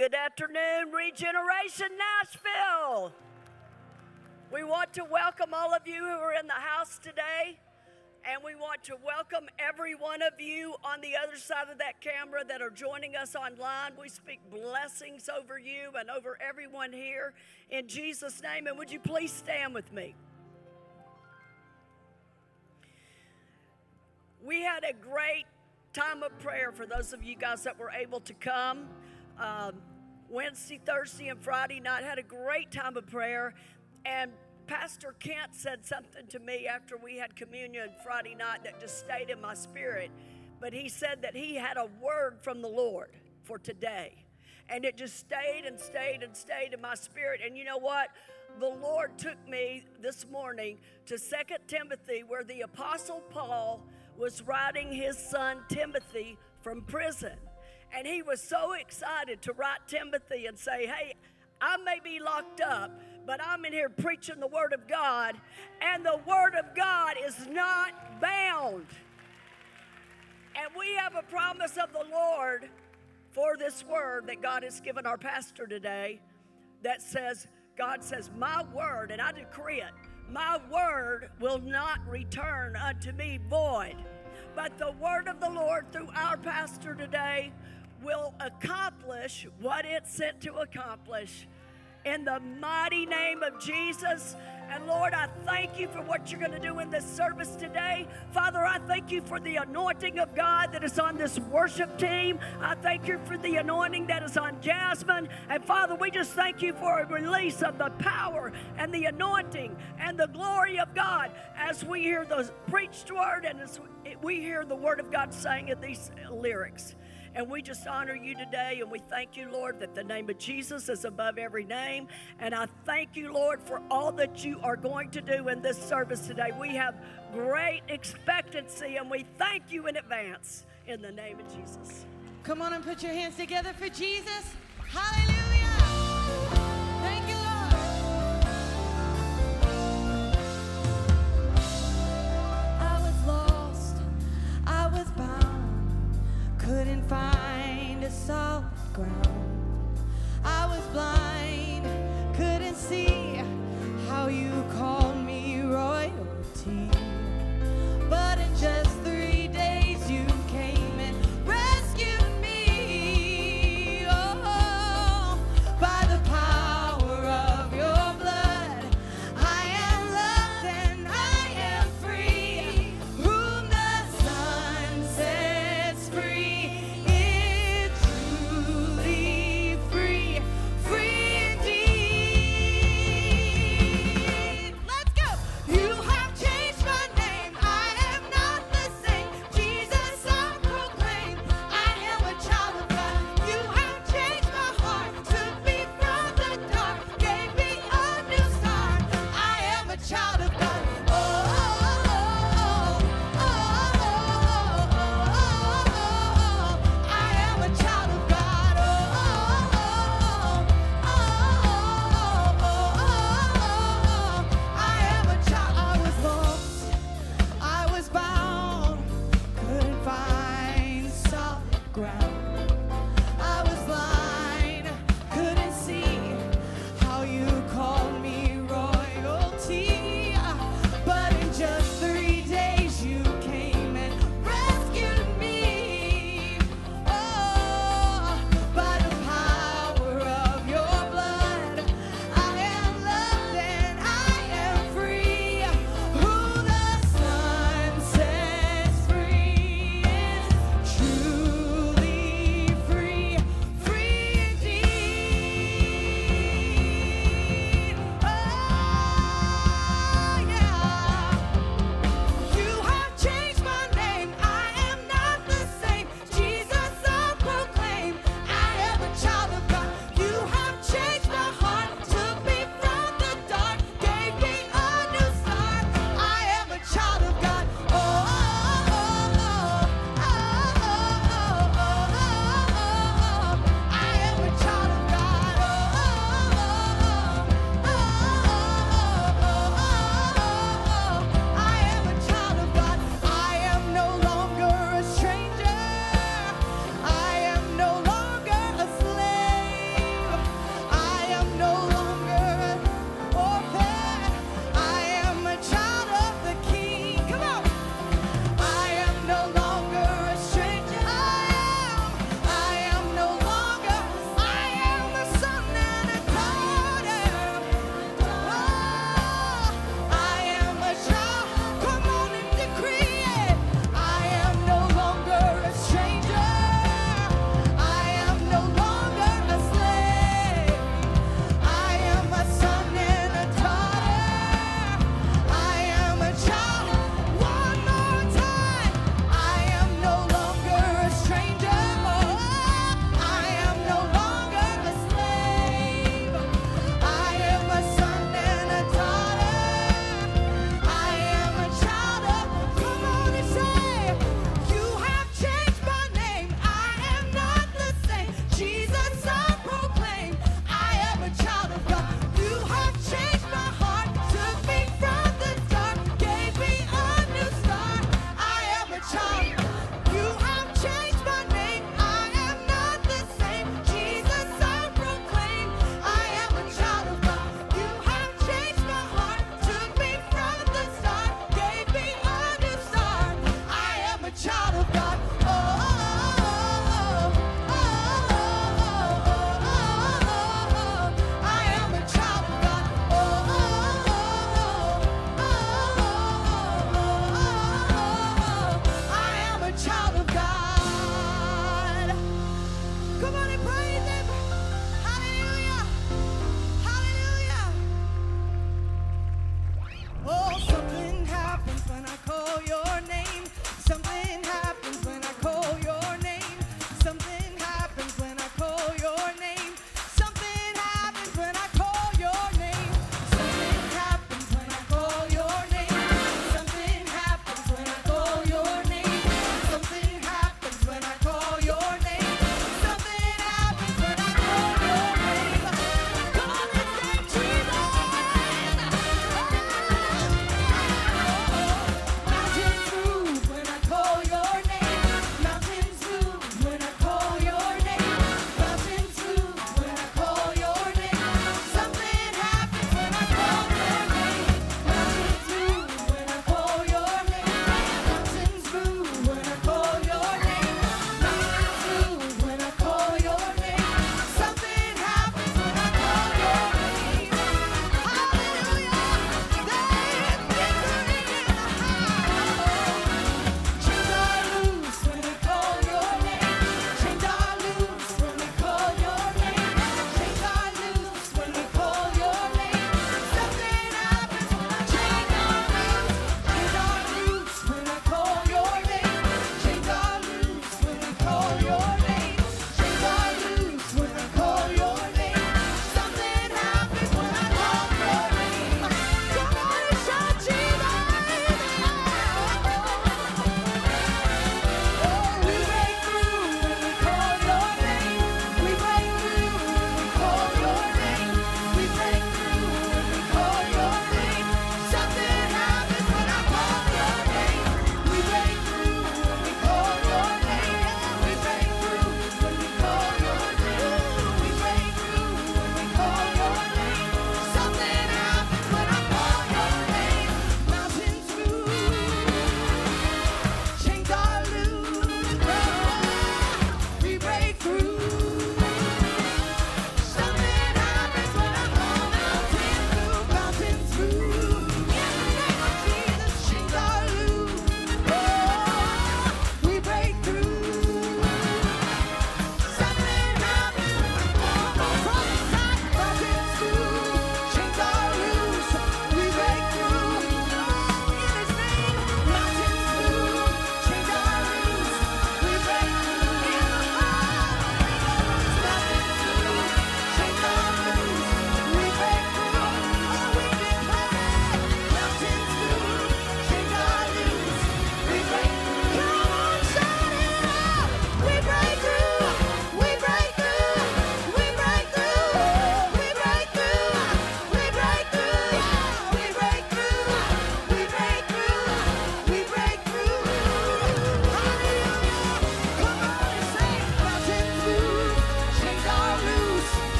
Good afternoon, Regeneration Nashville. We want to welcome all of you who are in the house today, and we want to welcome every one of you on the other side of that camera that are joining us online. We speak blessings over you and over everyone here in Jesus' name. And would you please stand with me? We had a great time of prayer for those of you guys that were able to come. Wednesday, Thursday, and Friday night had a great time of prayer. And Pastor Kent said something to me after we had communion Friday night that just stayed in my spirit. But he said that he had a word from the Lord for today. And it just stayed and stayed and stayed in my spirit. And you know what? The Lord took me this morning to 2 Timothy, where the Apostle Paul was writing his son Timothy from prison. And he was so excited to write Timothy and say, hey, I may be locked up, but I'm in here preaching the Word of God, and the Word of God is not bound. And we have a promise of the Lord for this word that God has given our pastor today that says, God says, my word, and I decree it, my word will not return unto me void, but the word of the Lord through our pastor today will accomplish what it's sent to accomplish in the mighty name of Jesus. And Lord, I thank you for what you're going to do in this service today. Father, I thank you for the anointing of God that is on this worship team. I thank you for the anointing that is on Jasmine. And Father, we just thank you for a release of the power and the anointing and the glory of God as we hear the preached word and as we hear the word of God sang in these lyrics. And we just honor you today, and we thank you, Lord, that the name of Jesus is above every name. And I thank you, Lord, for all that you are going to do in this service today. We have great expectancy, and we thank you in advance in the name of Jesus. Come on and put your hands together for Jesus. Hallelujah. Thank you, Lord. I was lost. I was bound. Couldn't find a solid ground. I was blind, couldn't see how you called me royalty. But in just 3 days you came and rescued me. Oh, by the power of your blood, I am loved and I am free. Whom the Son sets free. Free indeed.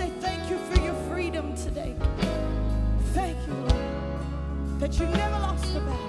say thank you for your freedom today. Thank you, Lord, that you never lost a battle.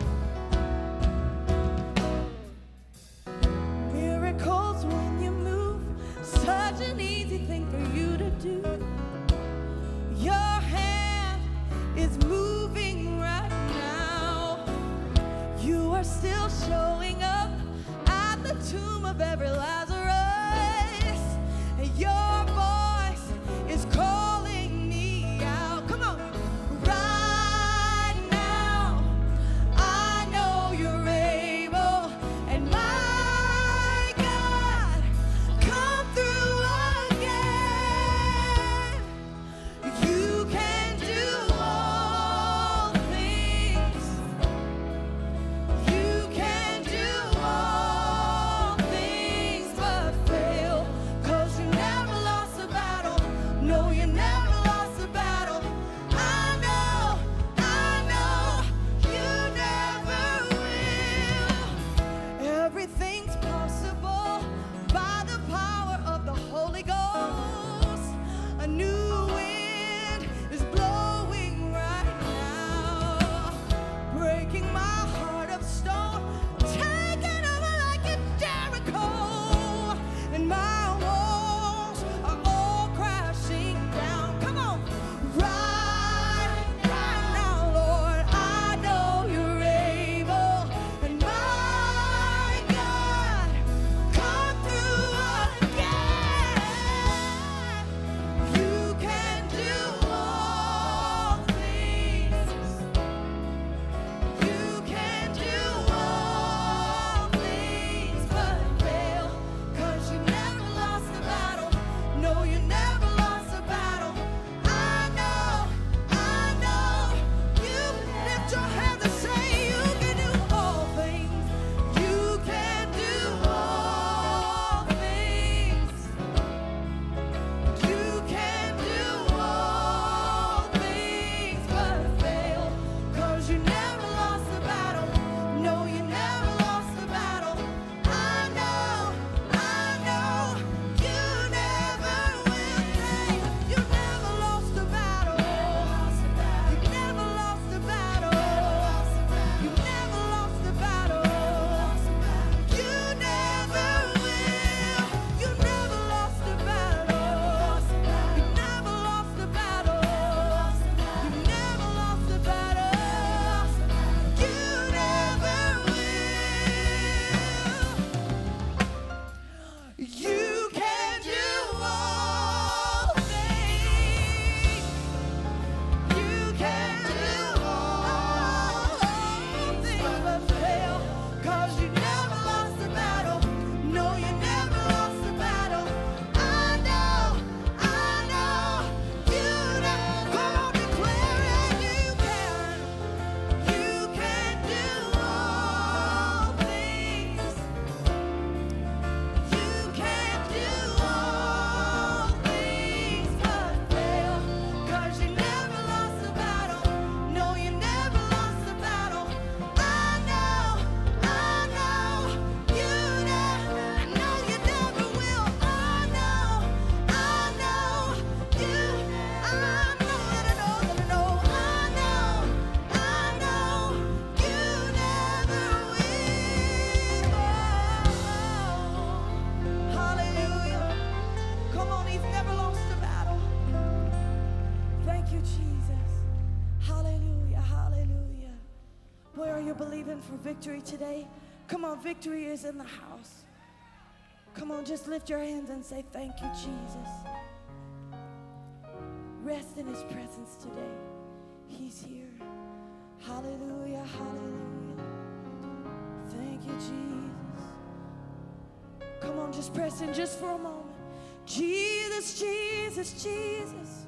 Victory today. Come on, victory is in the house. Come on, just lift your hands and say, thank you, Jesus. Rest in his presence today. He's here. Hallelujah, hallelujah. Thank you, Jesus. Come on, just press in just for a moment. Jesus, Jesus, Jesus.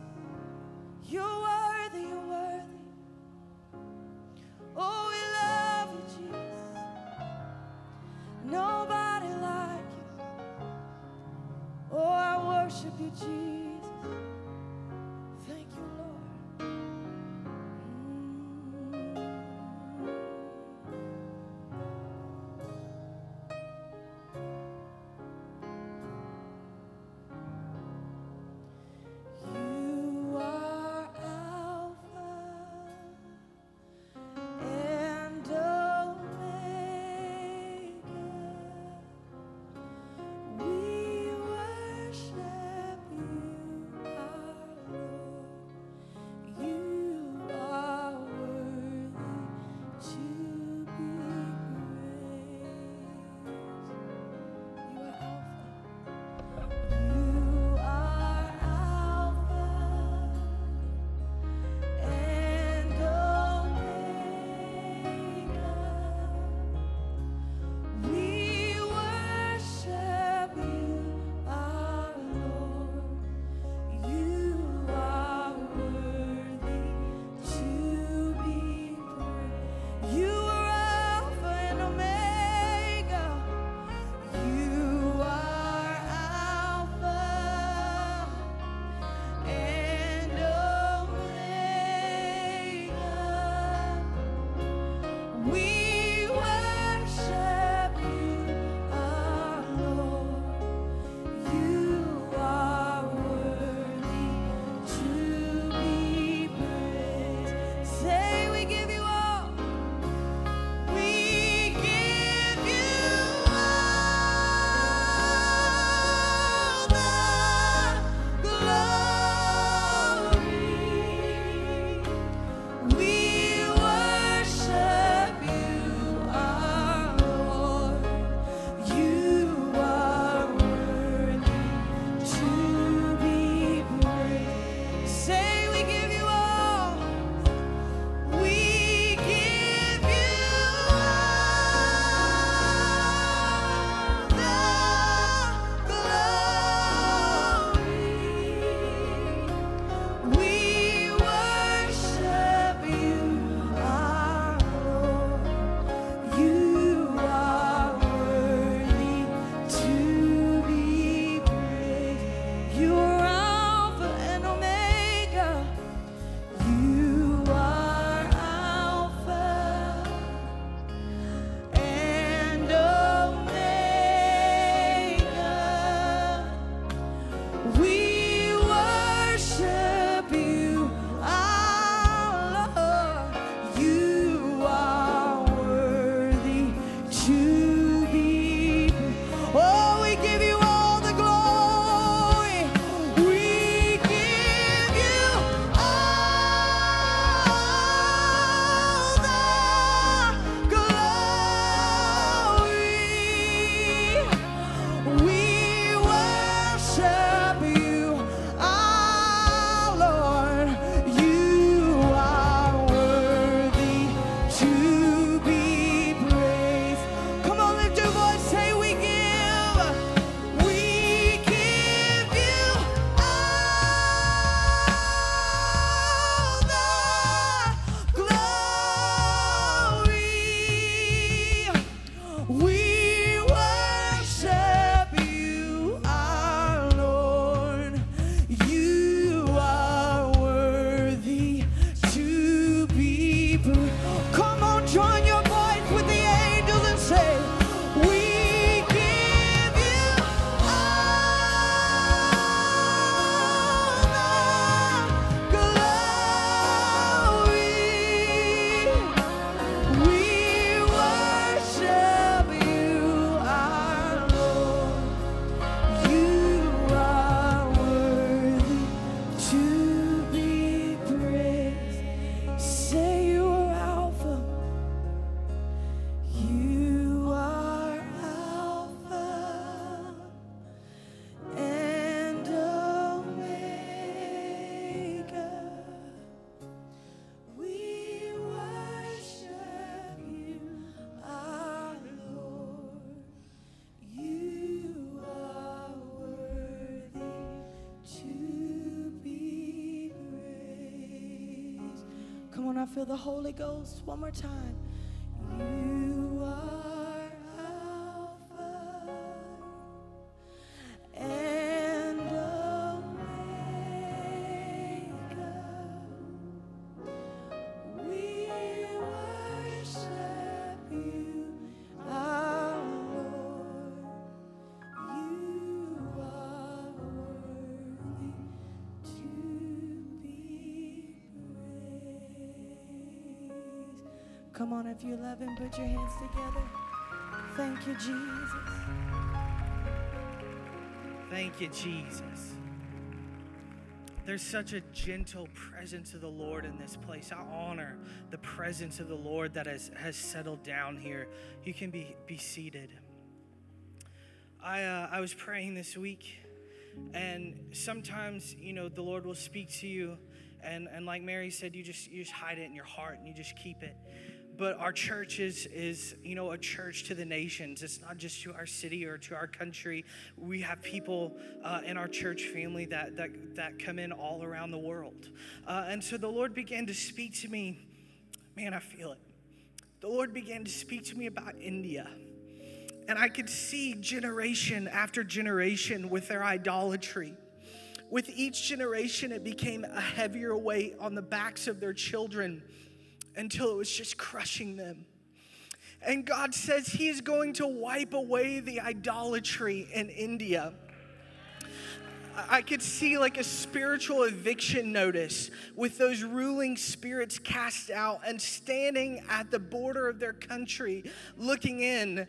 You're worthy, you're worthy. Oh, we love you, Jesus. Nobody like you. Oh, I worship you, Jesus. Thank you, Lord. You I feel the Holy Ghost one more time. You are Alpha and Omega. We worship you, our Lord. You are worthy to be praised. Come on, if you love him, put your hands together. Thank you, Jesus. Thank you, Jesus. There's such a gentle presence of the Lord in this place. I honor the presence of the Lord that has settled down here. You can be seated. I was praying this week, and sometimes, you know, the Lord will speak to you, and like Mary said, you just hide it in your heart and you just keep it. But our church is, you know, a church to the nations. It's not just to our city or to our country. We have people in our church family that come in all around the world. And so the Lord began to speak to me. Man, I feel it. The Lord began to speak to me about India. And I could see generation after generation with their idolatry. With each generation, it became a heavier weight on the backs of their children, until it was just crushing them. And God says he is going to wipe away the idolatry in India. I could see like a spiritual eviction notice with those ruling spirits cast out and standing at the border of their country, looking in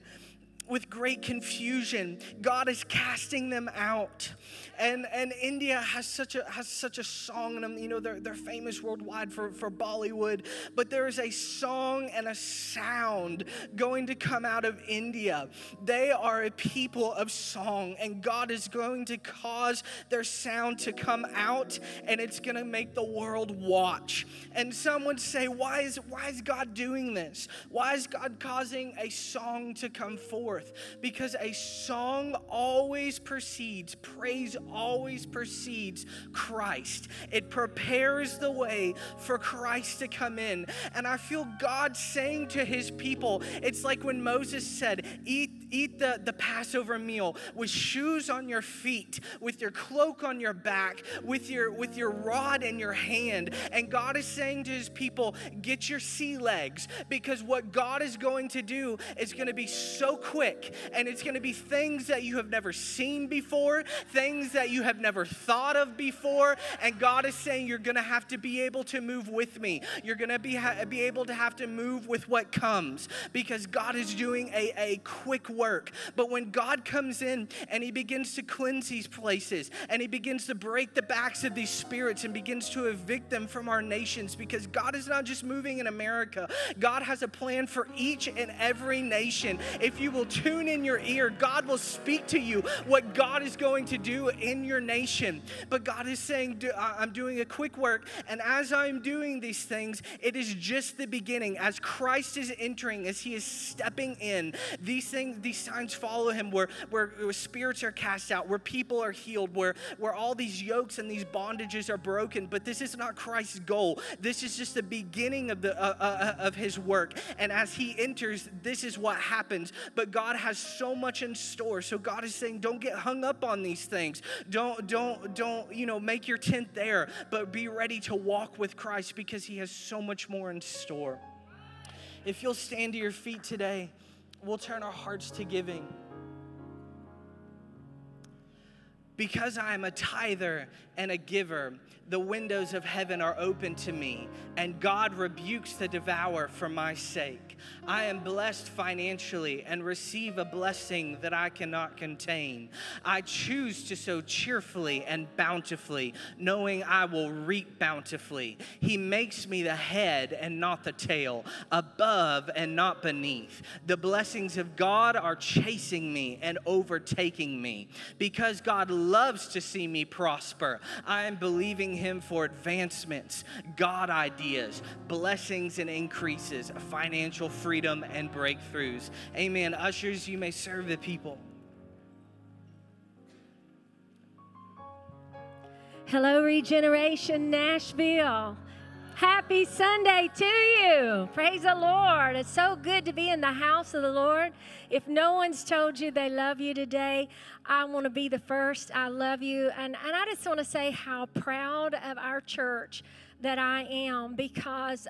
with great confusion. God is casting them out. And India has such a song in them. You know, they're famous worldwide for Bollywood, but there is a song and a sound going to come out of India. They are a people of song, and God is going to cause their sound to come out, and it's going to make the world watch. And some would say, why is God doing this? Why is God causing a song to come forth? Because a song always precedes praise. Always precedes Christ. It prepares the way for Christ to come in. And I feel God saying to his people, it's like when Moses said, eat the Passover meal with shoes on your feet, with your cloak on your back, with your rod in your hand. And God is saying to his people, get your sea legs, because what God is going to do is going to be so quick, and it's going to be things that you have never seen before, things that you have never thought of before. And God is saying, you're going to have to be able to move with me. You're going to be able to have to move with what comes, because God is doing a quick work. But when God comes in and he begins to cleanse these places, and he begins to break the backs of these spirits and begins to evict them from our nations, because God is not just moving in America. God has a plan for each and every nation. If you will tune in your ear, God will speak to you what God is going to do in your nation. But God is saying, I'm doing a quick work, and as I'm doing these things, it is just the beginning. As Christ is entering, as he is stepping in, these things, these signs follow him, where spirits are cast out, where people are healed, where all these yokes and these bondages are broken. But this is not Christ's goal. This is just the beginning of the of his work. And as he enters, this is what happens. But God has so much in store. So God is saying, don't get hung up on these things. Don't you know, make your tent there, but be ready to walk with Christ, because he has so much more in store. If you'll stand to your feet today, we'll turn our hearts to giving. Because I am a tither and a giver, the windows of heaven are open to me, and God rebukes the devourer for my sake. I am blessed financially and receive a blessing that I cannot contain. I choose to sow cheerfully and bountifully, knowing I will reap bountifully. He makes me the head and not the tail, above and not beneath. The blessings of God are chasing me and overtaking me. Because God loves to see me prosper, I am believing him for advancements, God ideas, blessings and increases, financial freedom and breakthroughs. Amen. Ushers, you may serve the people. Hello, Regeneration Nashville. Happy Sunday to you. Praise the Lord. It's so good to be in the house of the Lord. If no one's told you they love you today, I want to be the first. I love you. And I just want to say how proud of our church that I am, because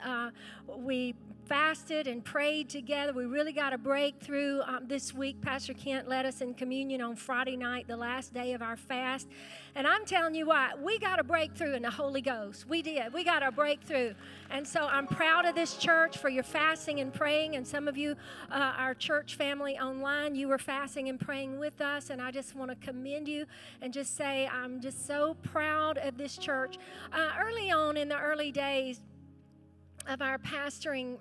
we fasted and prayed together. We really got a breakthrough this week. Pastor Kent led us in communion on Friday night, the last day of our fast. And I'm telling you what, we got a breakthrough in the Holy Ghost. We did. We got a breakthrough. And so I'm proud of this church for your fasting and praying. And some of you, our church family online, you were fasting and praying with us. And I just want to commend you and just say I'm just so proud of this church. Early on in the early days of our pastoring,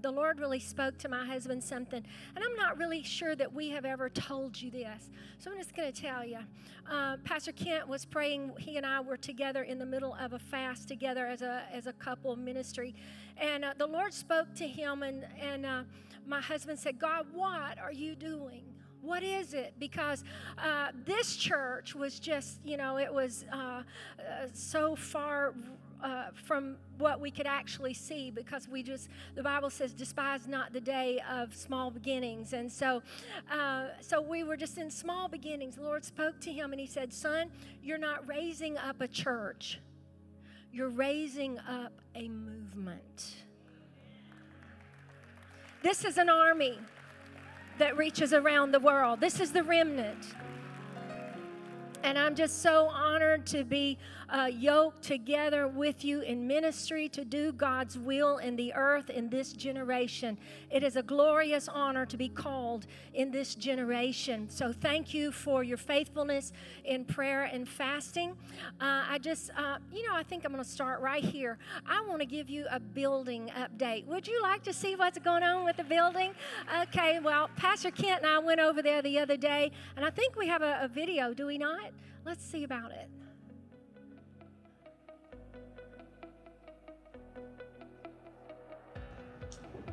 the Lord really spoke to my husband something, and I'm not really sure that we have ever told you this, so I'm just going to tell you. Pastor Kent was praying. He and I were together in the middle of a fast together as a couple ministry, and the Lord spoke to him, and my husband said, "God, what are you doing? What is it?" Because this church was just, you know, it was so far from what we could actually see, because we just, the Bible says, despise not the day of small beginnings. And so we were just in small beginnings. The Lord spoke to him and he said, "Son, you're not raising up a church. You're raising up a movement. This is an army that reaches around the world. This is the remnant." And I'm just so honored to be yoked together with you in ministry to do God's will in the earth in this generation. It is a glorious honor to be called in this generation. So thank you for your faithfulness in prayer and fasting. I think I'm going to start right here. I want to give you a building update. Would you like to see what's going on with the building? Okay, well, Pastor Kent and I went over there the other day, and I think we have a video, do we not? Let's see about it.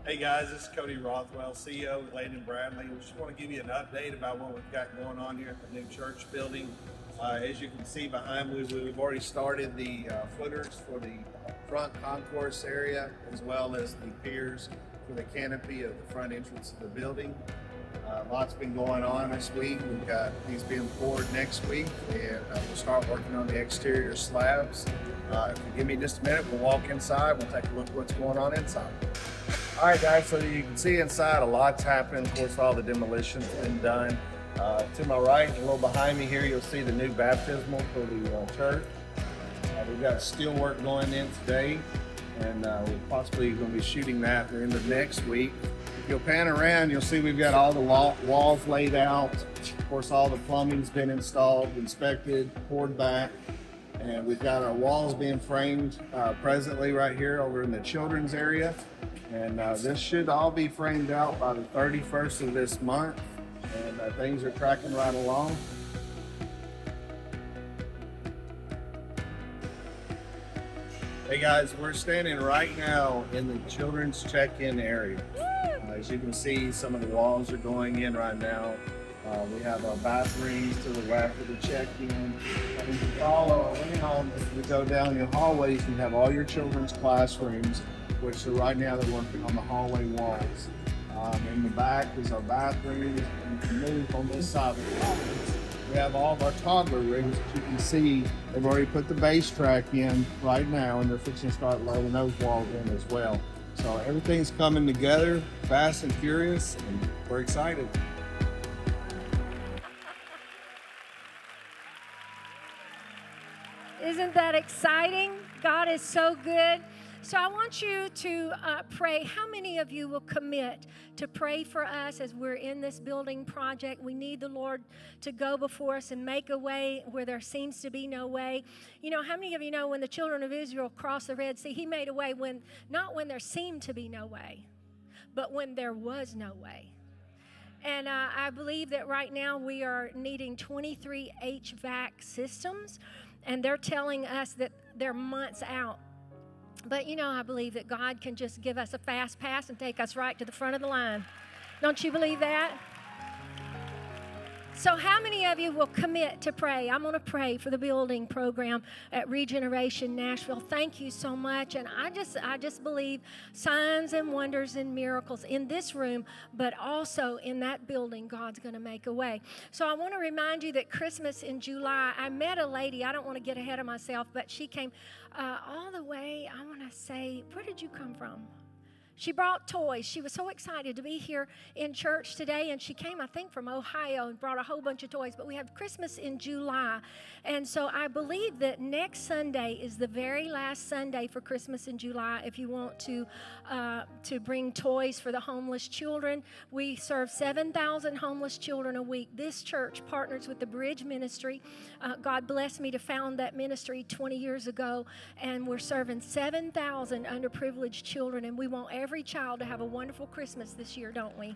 Hey guys, this is Cody Rothwell, CEO of Landon Bradley. We just want to give you an update about what we've got going on here at the new church building. As you can see behind me, we've already started the footers for the front concourse area, as well as the piers for the canopy of the front entrance of the building. Lots been going on this week. We've got these being poured next week, and we'll start working on the exterior slabs. If you give me just a minute, we'll walk inside. We'll take a look at what's going on inside. All right, guys, so you can see inside a lot's happened. Of course, all the demolition's been done. To my right, a little behind me here, you'll see the new baptismal for the church. We've got steel work going in today, and we're possibly going to be shooting that at the end of next week. If you'll pan around, you'll see we've got all the walls laid out. Of course, all the plumbing's been installed, inspected, poured back, and we've got our walls being framed presently right here over in the children's area. And this should all be framed out by the 31st of this month, and things are tracking right along. Hey guys, we're standing right now in the children's check-in area. As you can see, some of the walls are going in right now. We have our bathrooms to the left of the check-in. If you follow around, if you go down your hallways, you have all your children's classrooms, which are right now they're working on the hallway walls. In the back is our bathrooms, and if you move on this side of the hallways, we have all of our toddler rooms that you can see. They've already put the bass track in right now, and they're fixing to start loading those walls in as well. So everything's coming together fast and furious, and we're excited. Isn't that exciting? God is so good. So I want you to pray. How many of you will commit to pray for us as we're in this building project? We need the Lord to go before us and make a way where there seems to be no way. You know, how many of you know when the children of Israel crossed the Red Sea, he made a way when, not when there seemed to be no way, but when there was no way. And I believe that right now we are needing 23 HVAC systems, and they're telling us that they're months out. But, you know, I believe that God can just give us a fast pass and take us right to the front of the line. Don't you believe that? So how many of you will commit to pray? I'm going to pray for the building program at Regeneration Nashville. Thank you so much. And I just believe signs and wonders and miracles in this room, but also in that building, God's going to make a way. So I want to remind you that Christmas in July, I met a lady. I don't want to get ahead of myself, but she came all the way, I want to say, where did you come from? She brought toys. She was so excited to be here in church today, and she came, I think, from Ohio and brought a whole bunch of toys. But we have Christmas in July, and so I believe that next Sunday is the very last Sunday for Christmas in July. If you want to bring toys for the homeless children, we serve 7,000 homeless children a week. This church partners with the Bridge Ministry. God blessed me to found that ministry 20 years ago, and we're serving 7,000 underprivileged children, and we want every child to have a wonderful Christmas this year, don't we?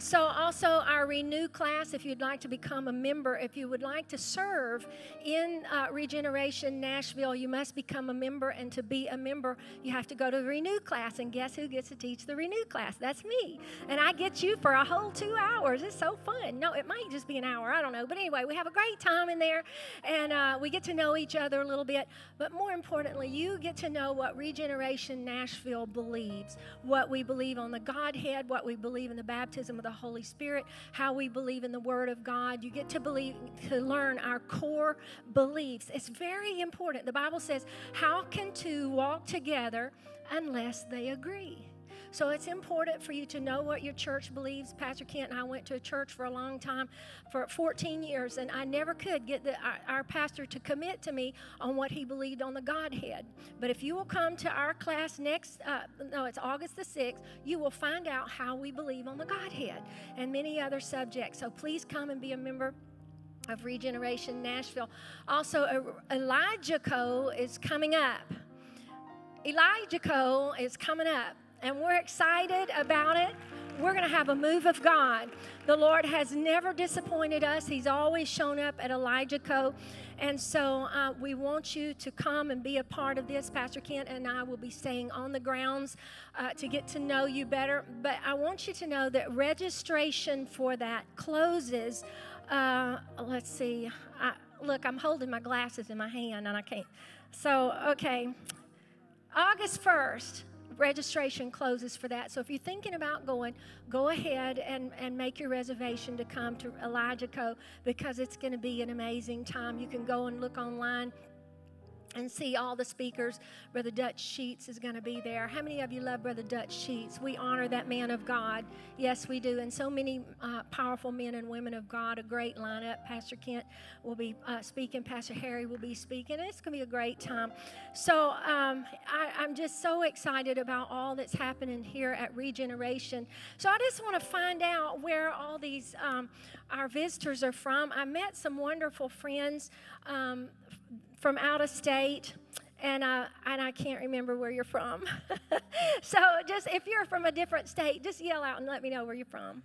So also our Renew class, if you'd like to become a member, if you would like to serve in Regeneration Nashville, you must become a member. And to be a member, you have to go to the Renew class. And guess who gets to teach the Renew class? That's me. And I get you for a whole 2 hours. It's so fun. No, it might just be an hour. I don't know. But anyway, we have a great time in there. And we get to know each other a little bit. But more importantly, you get to know what Regeneration Nashville believes, what we believe on the Godhead, what we believe in the baptism of the Holy Spirit, how we believe in the Word of God. You get to learn our core beliefs. It's very important. The Bible says, how can two walk together unless they agree? So it's important for you to know what your church believes. Pastor Kent and I went to a church for a long time, for 14 years, and I never could get our pastor to commit to me on what he believed on the Godhead. But if you will come to our class it's August the 6th, you will find out how we believe on the Godhead and many other subjects. So please come and be a member of Regeneration Nashville. Also, Elijah Cole is coming up. Elijah Cole is coming up. And we're excited about it. We're going to have a move of God. The Lord has never disappointed us. He's always shown up at Elijah Cole. And so we want you to come and be a part of this. Pastor Kent and I will be staying on the grounds to get to know you better. But I want you to know that registration for that closes. Let's see. Look, I'm holding my glasses in my hand, and I can't. So, okay. August 1st. Registration closes for that. So if you're thinking about going, go ahead and make your reservation to come to Elijah Co, because it's going to be an amazing time. You can go and look online and see all the speakers. Brother Dutch Sheets is going to be there. How many of you love Brother Dutch Sheets? We honor that man of God. Yes, we do. And so many powerful men and women of God, a great lineup. Pastor Kent will be speaking. Pastor Harry will be speaking. It's going to be a great time. So I'm just so excited about all that's happening here at Regeneration. So I just want to find out where all these our visitors are from. I met some wonderful friends from out of state, and I can't remember where you're from. So just if you're from a different state, just yell out and let me know where you're from.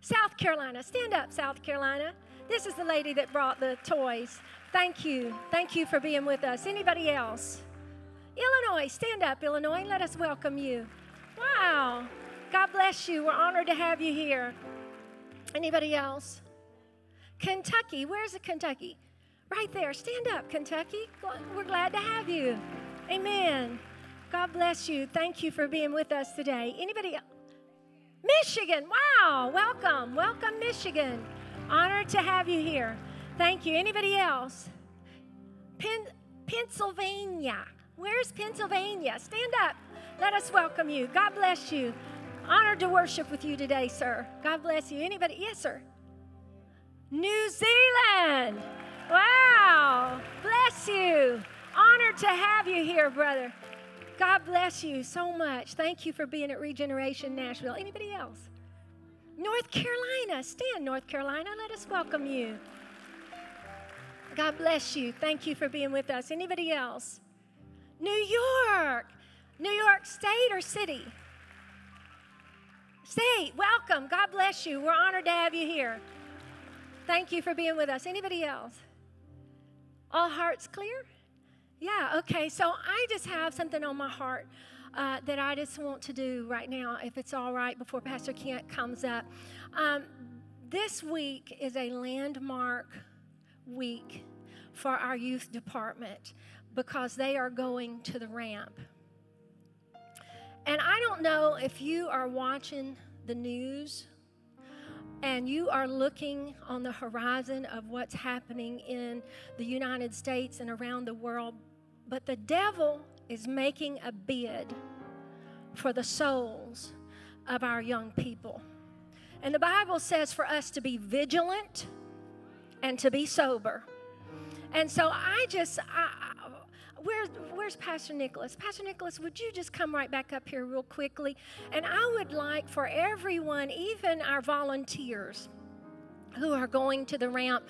South Carolina. Stand up, South Carolina. This is the lady that brought the toys. Thank you. Thank you for being with us. Anybody else? Illinois. Stand up, Illinois. Let us welcome you. Wow. God bless you. We're honored to have you here. Anybody else? Kentucky. Where's Kentucky? Right there. Stand up, Kentucky. We're glad to have you. Amen. God bless you. Thank you for being with us today. Anybody else? Michigan. Wow. Welcome. Welcome, Michigan. Honored to have you here. Thank you. Anybody else? Pennsylvania. Where's Pennsylvania? Stand up. Let us welcome you. God bless you. Honored to worship with you today, sir. God bless you. Anybody? Yes, sir. New Zealand. Wow, bless you. Honored to have you here, brother. God bless you so much. Thank you for being at Regeneration Nashville. Anybody else? North Carolina. Stand, North Carolina. Let us welcome you. God bless you. Thank you for being with us. Anybody else? New York. New York State or city? State. Welcome. God bless you. We're honored to have you here. Thank you for being with us. Anybody else? All hearts clear? Yeah, okay. So I just have something on my heart that I just want to do right now, if it's all right, before Pastor Kent comes up. This week is a landmark week for our youth department because they are going to the ramp. And I don't know if you are watching the news and you are looking on the horizon of what's happening in the United States and around the world, but the devil is making a bid for the souls of our young people. And the Bible says for us to be vigilant and to be sober. And so where's Pastor Nicholas? Pastor Nicholas, would you just come right back up here real quickly? And I would like for everyone, even our volunteers who are going to the ramp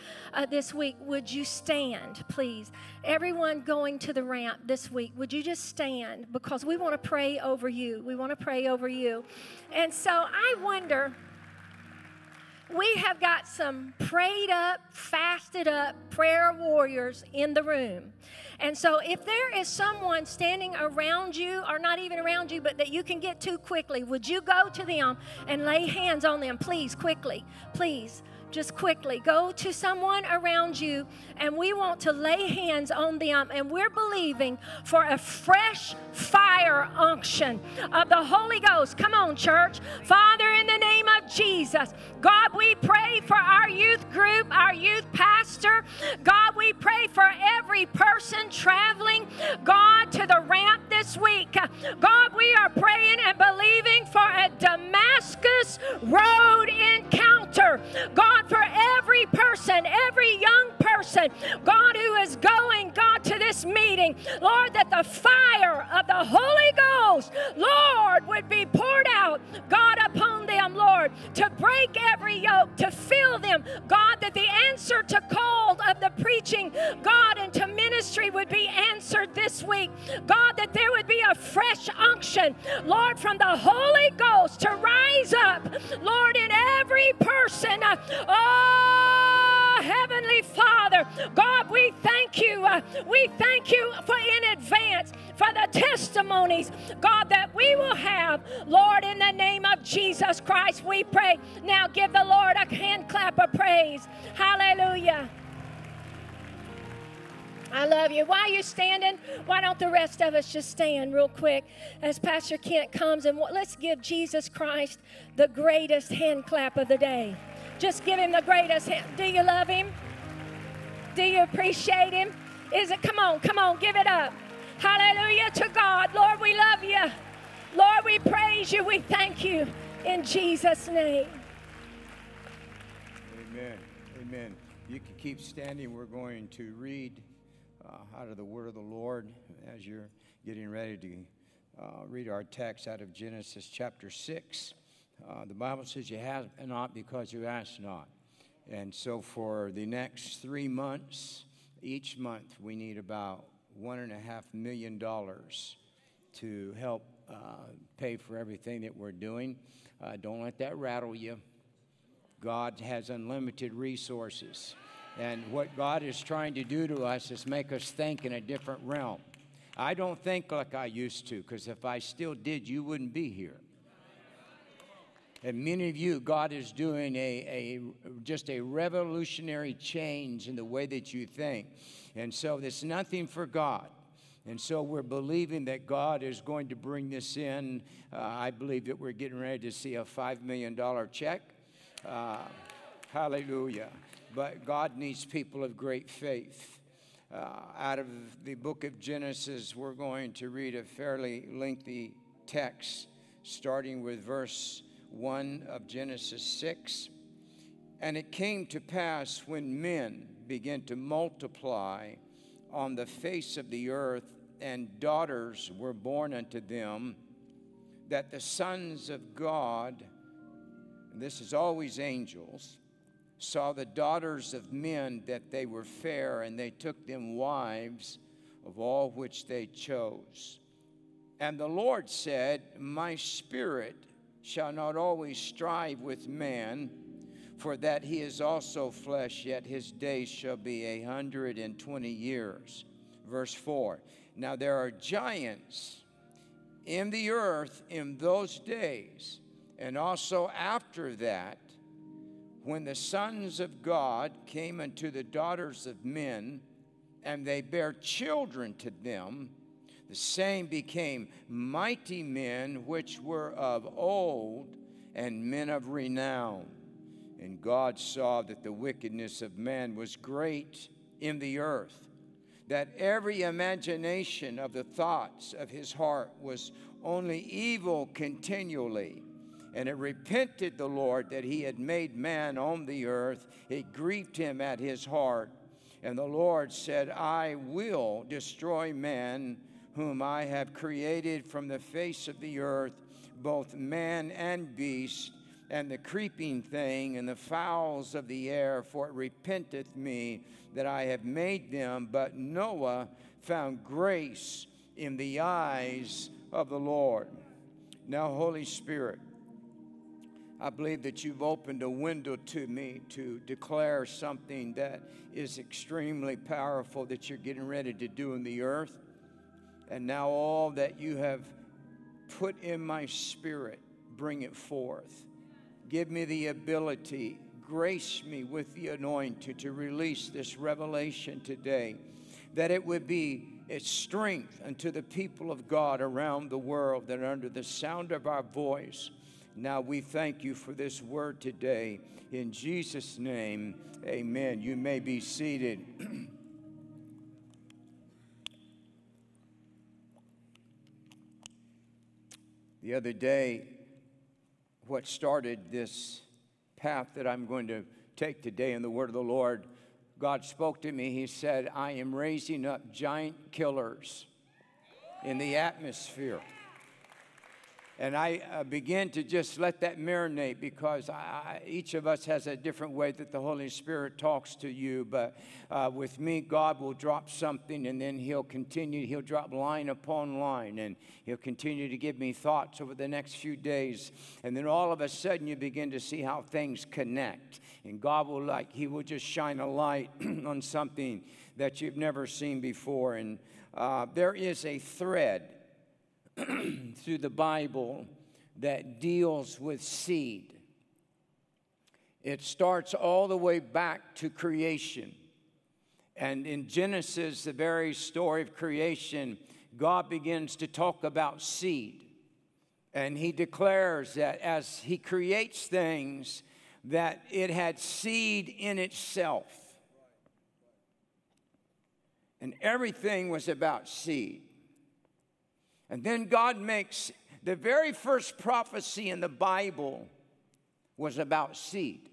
this week, would you stand, please? Everyone going to the ramp this week, would you just stand? Because we want to pray over you. We want to pray over you. And so I wonder, we have got some prayed up, fasted up prayer warriors in the room. And so if there is someone standing around you, or not even around you, but that you can get to quickly, would you go to them and lay hands on them? Please, quickly, please, just quickly. Go to someone around you, and we want to lay hands on them. And we're believing for a fresh fire unction of the Holy Ghost. Come on, church. Father, in the name of Jesus, God, we pray for our youth group, our youth pastor. God, we pray for every person traveling, God, to the ramp this week. God, we are praying and believing for a Damascus Road encounter. God, for every person, every young person, God, who is going, God, to this meeting, Lord, that the fire of the Holy Ghost, Lord, would be poured out, God, upon them, Lord, to break every yoke, to fill them, God, that the answer to call of the preaching, God, and to ministry would be answered this week. God, that there would be a fresh unction, Lord, from the Holy Ghost to rise up, Lord, in every person. Oh, Heavenly Father, God, we thank you. We thank you for in advance for the testimonies, God, that we will have. Lord, in the name of Jesus Christ, we pray. Now give the Lord a hand clap of praise. Hallelujah. I love you. While you're standing, why don't the rest of us just stand real quick as Pastor Kent comes, and let's give Jesus Christ the greatest hand clap of the day. Just give him the greatest hand. Do you love him? Do you appreciate him? Come on, give it up. Hallelujah to God. Lord, we love you. Lord, we praise you. We thank you in Jesus' name. Amen. Amen. You can keep standing. We're going to read out of the Word of the Lord as you're getting ready to read our text out of Genesis chapter 6. The Bible says you have not because you ask not. And so for the next 3 months, each month we need about $1.5 million to help pay for everything that we're doing. Don't let that rattle you. God has unlimited resources. And what God is trying to do to us is make us think in a different realm. I don't think like I used to, because if I still did, you wouldn't be here. And many of you, God is doing just a revolutionary change in the way that you think. And so there's nothing for God. And so we're believing that God is going to bring this in. I believe that we're getting ready to see a $5 million check. Hallelujah. But God needs people of great faith. Out of the book of Genesis, we're going to read a fairly lengthy text, starting with verse 1 of Genesis 6. And it came to pass when men began to multiply on the face of the earth, and daughters were born unto them, that the sons of God, and this is always angels, saw the daughters of men that they were fair, and they took them wives of all which they chose. And the Lord said, My spirit shall not always strive with man, for that he is also flesh, yet his days shall be 120 years. Verse 4, Now there are giants in the earth in those days, and also after that, when the sons of God came unto the daughters of men, and they bare children to them, the same became mighty men which were of old, and men of renown. And God saw that the wickedness of man was great in the earth, that every imagination of the thoughts of his heart was only evil continually. And it repented the Lord that he had made man on the earth. It grieved him at his heart. And the Lord said, I will destroy man whom I have created from the face of the earth, both man and beast, and the creeping thing, and the fowls of the air, for it repenteth me that I have made them. But Noah found grace in the eyes of the Lord. Now, Holy Spirit, I believe that you've opened a window to me to declare something that is extremely powerful that you're getting ready to do in the earth. And now all that you have put in my spirit, bring it forth. Give me the ability, grace me with the anointing to release this revelation today, that it would be its strength unto the people of God around the world that are under the sound of our voice. Now we thank you for this word today. In Jesus' name, amen. You may be seated. The other day, what started this path that I'm going to take today in the word of the Lord, God spoke to me. He said, I am raising up giant killers in the atmosphere. And I began to just let that marinate, because each of us has a different way that the Holy Spirit talks to you. But with me, God will drop something, and then he'll continue. He'll drop line upon line, and he'll continue to give me thoughts over the next few days. And then all of a sudden, you begin to see how things connect. And God will, he will just shine a light on something that you've never seen before. And there is a thread through the Bible that deals with seed. It starts all the way back to creation. And in Genesis, the very story of creation, God begins to talk about seed. And he declares that as he creates things, that it had seed in itself. And everything was about seed. And then God makes the very first prophecy in the Bible was about seed.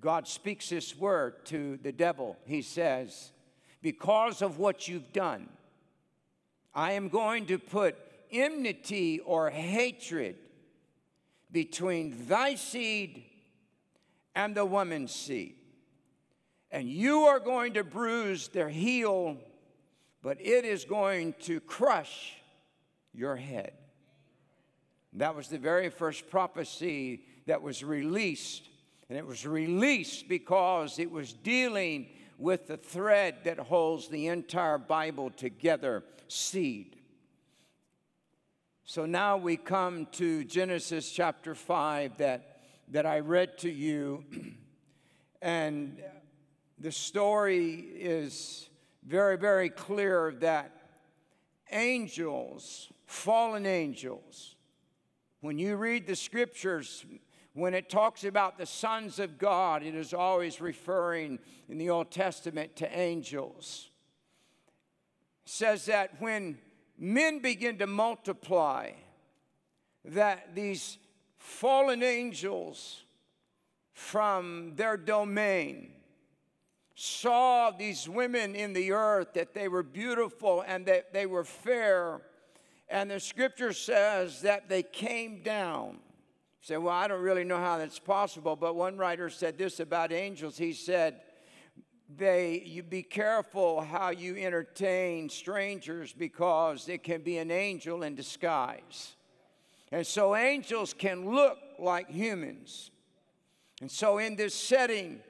God speaks this word to the devil. He says, because of what you've done, I am going to put enmity or hatred between thy seed and the woman's seed. And you are going to bruise their heel, but it is going to crush your head. That was the very first prophecy that was released. And it was released because it was dealing with the thread that holds the entire Bible together, seed. So now we come to Genesis chapter 5 that I read to you. And the story is very, very clear that angels, fallen angels, when you read the scriptures, when it talks about the sons of God, it is always referring in the Old Testament to angels. It says that when men begin to multiply, that these fallen angels from their domain saw these women in the earth, that they were beautiful and that they were fair. And the scripture says that they came down. You say, well, I don't really know how that's possible. But one writer said this about angels. He said, you be careful how you entertain strangers, because it can be an angel in disguise. And so angels can look like humans. And so in this setting,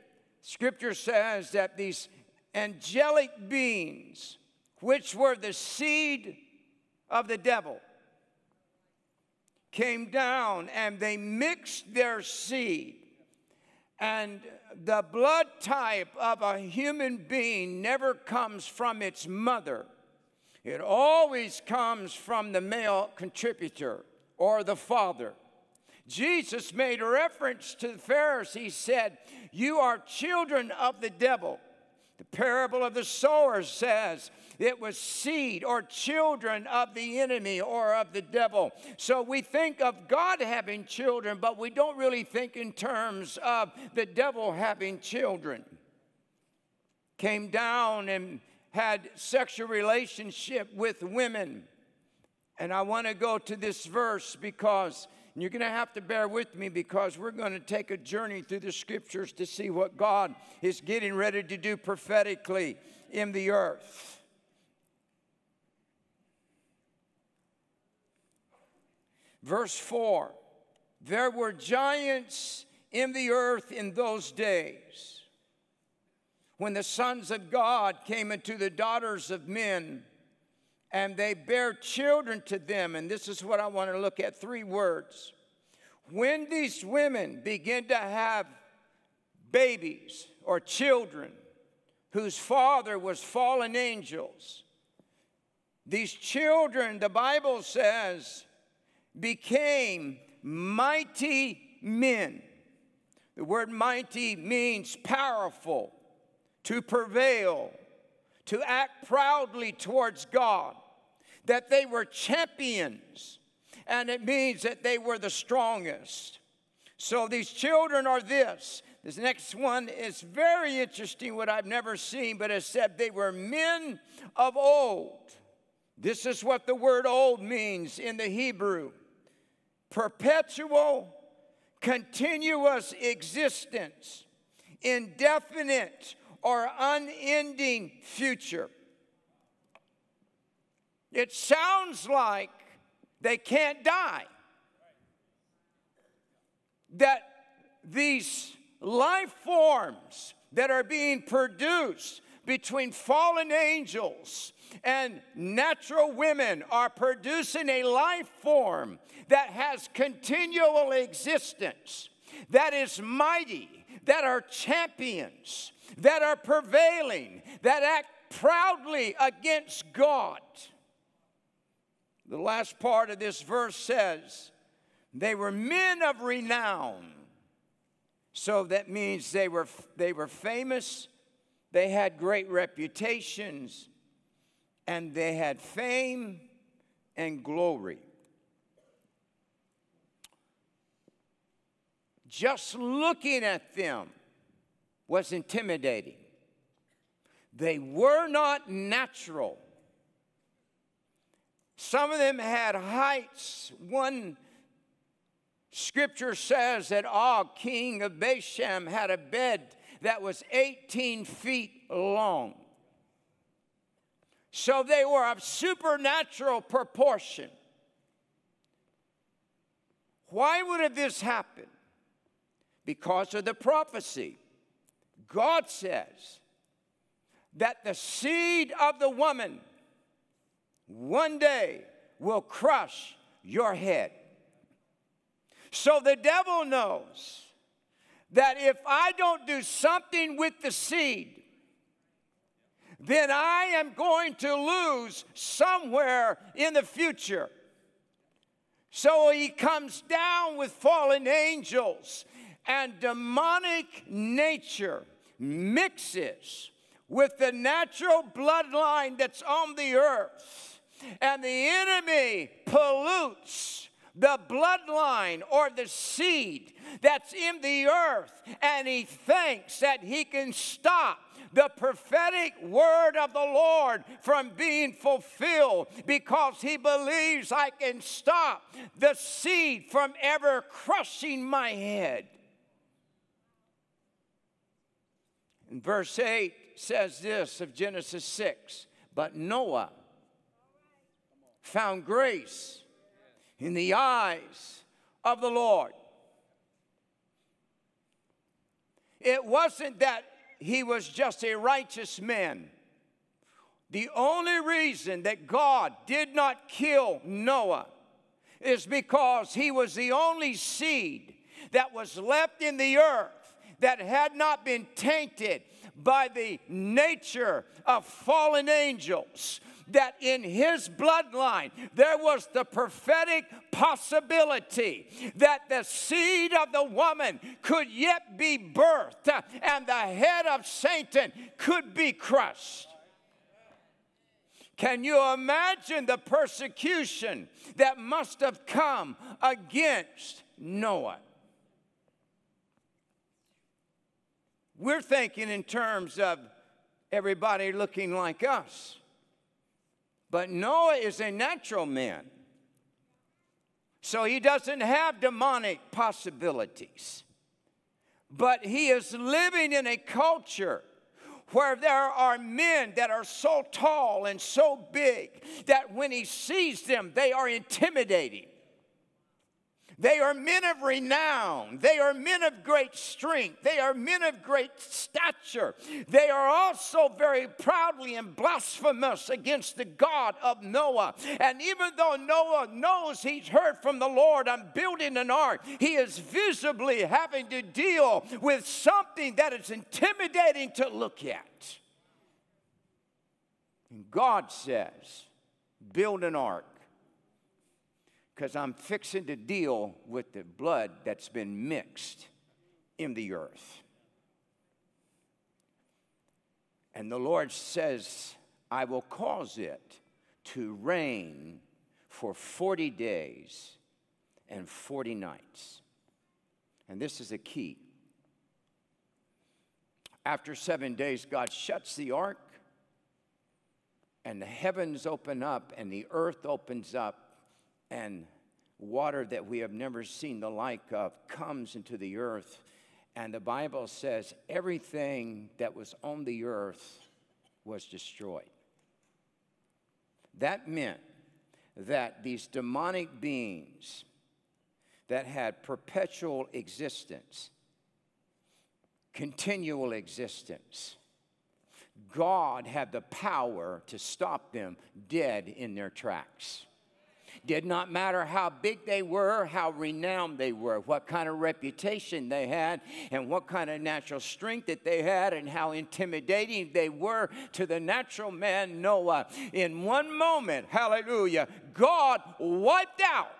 scripture says that these angelic beings, which were the seed of the devil came down, and they mixed their seed. And the blood type of a human being never comes from its mother. It always comes from the male contributor or the father. Jesus made a reference to the Pharisees. He said, "You are children of the devil." The parable of the sower says it was seed or children of the enemy or of the devil. So we think of God having children, but we don't really think in terms of the devil having children. Came down and had sexual relationship with women. And I want to go to this verse because you're going to have to bear with me, because we're going to take a journey through the scriptures to see what God is getting ready to do prophetically in the earth. Verse 4, there were giants in the earth in those days when the sons of God came into the daughters of men, and they bare children to them. And this is what I want to look at, three words. When these women begin to have babies or children whose father was fallen angels, these children, the Bible says, became mighty men. The word mighty means powerful, to prevail, to act proudly towards God, that they were champions, and it means that they were the strongest. So these children are this. This next one is very interesting, what I've never seen, but it said they were men of old. This is what the word old means in the Hebrew. Perpetual, continuous existence, indefinite or unending future. It sounds like they can't die. That these life forms that are being produced between fallen angels and natural women are producing a life form that has continual existence, that is mighty, that are champions, that are prevailing, that act proudly against God. The last part of this verse says, they were men of renown. So that means they were famous, they had great reputations, and they had fame and glory. Just looking at them was intimidating. They were not natural. Some of them had heights. One scripture says that Og, king of Bashan, had a bed that was 18 feet long. So they were of supernatural proportion. Why would have this happened? Because of the prophecy. God says that the seed of the woman one day will crush your head. So the devil knows that if I don't do something with the seed, then I am going to lose somewhere in the future. So he comes down with fallen angels, and demonic nature mixes with the natural bloodline that's on the earth, and the enemy pollutes the bloodline or the seed that's in the earth, and he thinks that he can stop the prophetic word of the Lord from being fulfilled, because he believes I can stop the seed from ever crushing my head. And verse 8 says this of Genesis 6, but Noah found grace in the eyes of the Lord. It wasn't that he was just a righteous man The only reason that God did not kill Noah is because he was the only seed that was left in the earth that had not been tainted by the nature of fallen angels, that in his bloodline there was the prophetic possibility that the seed of the woman could yet be birthed and the head of Satan could be crushed. Can you imagine the persecution that must have come against Noah? We're thinking in terms of everybody looking like us. But Noah is a natural man. So he doesn't have demonic possibilities. But he is living in a culture where there are men that are so tall and so big that when he sees them, they are intimidating. They are men of renown. They are men of great strength. They are men of great stature. They are also very proudly and blasphemous against the God of Noah. And even though Noah knows he's heard from the Lord, I'm building an ark, he is visibly having to deal with something that is intimidating to look at. And God says, build an ark, because I'm fixing to deal with the blood that's been mixed in the earth. And the Lord says, I will cause it to rain for 40 days and 40 nights. And this is a key. After 7 days, God shuts the ark, and the heavens open up, and the earth opens up, and water that we have never seen the like of comes into the earth. And the Bible says everything that was on the earth was destroyed. That meant that these demonic beings that had perpetual existence, continual existence, God had the power to stop them dead in their tracks. Did not matter how big they were, how renowned they were, what kind of reputation they had, and what kind of natural strength that they had, and how intimidating they were to the natural man Noah. In one moment, hallelujah, God wiped out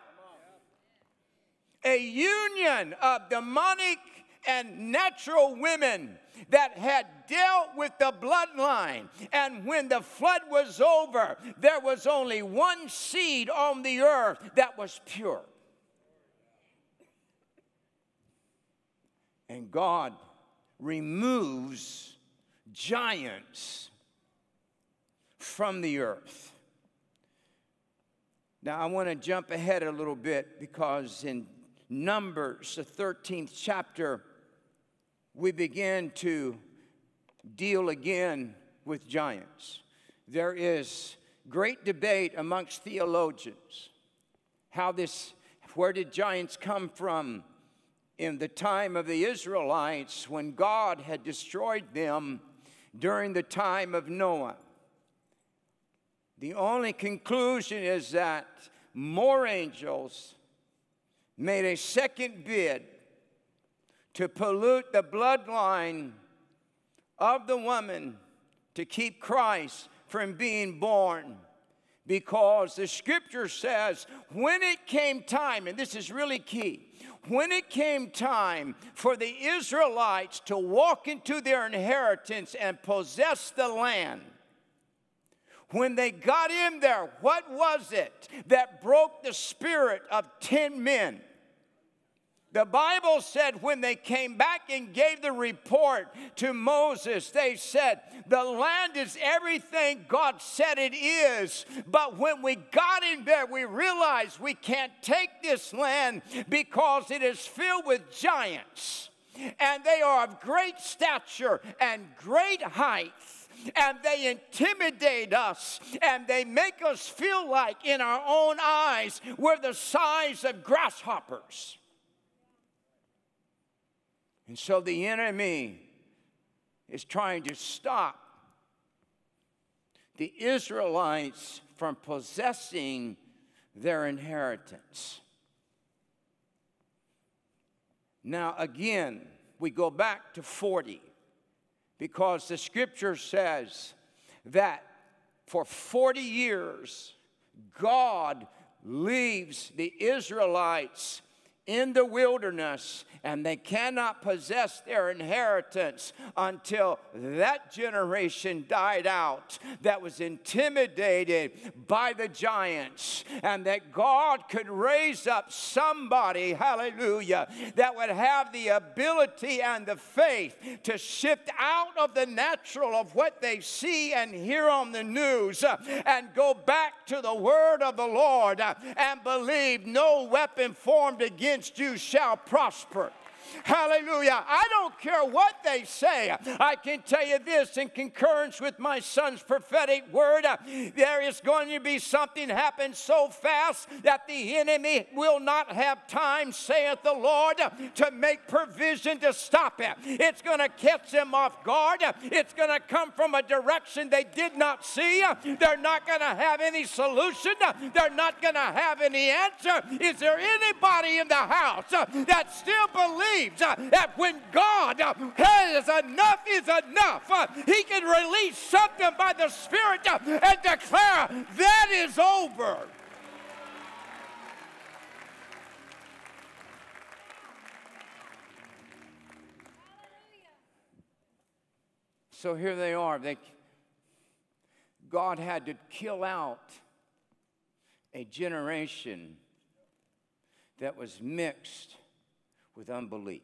a union of demonic and natural women that had dealt with the bloodline. And when the flood was over, there was only one seed on the earth that was pure. And God removes giants from the earth. Now I want to jump ahead a little bit, because in Numbers, the 13th chapter, we begin to deal again with giants. There is great debate amongst theologians how this, where did giants come from in the time of the Israelites when God had destroyed them during the time of Noah. The only conclusion is that more angels made a second bid to pollute the bloodline of the woman to keep Christ from being born. Because the scripture says when it came time, and this is really key, when it came time for the Israelites to walk into their inheritance and possess the land, when they got in there, what was it that broke the spirit of 10 men? The Bible said when they came back and gave the report to Moses, they said, the land is everything God said it is. But when we got in there, we realized we can't take this land because it is filled with giants. And they are of great stature and great height. And they intimidate us, and they make us feel like in our own eyes we're the size of grasshoppers. And so the enemy is trying to stop the Israelites from possessing their inheritance. Now again, we go back to 40 because the scripture says that for 40 years, God leaves the Israelites in the wilderness, and they cannot possess their inheritance until that generation died out that was intimidated by the giants, and that God could raise up somebody, hallelujah, that would have the ability and the faith to shift out of the natural of what they see and hear on the news and go back to the word of the Lord and believe no weapon formed against you shall prosper. Hallelujah. I don't care what they say. I can tell you this in concurrence with my son's prophetic word. There is going to be something happen so fast that the enemy will not have time, saith the Lord, to make provision to stop it. It's going to catch them off guard. It's going to come from a direction they did not see. They're not going to have any solution. They're not going to have any answer. Is there anybody in the house that still believes that when God says enough is enough, he can release something by the Spirit and declare that is over? So here they are. God had to kill out a generation that was mixed with unbelief.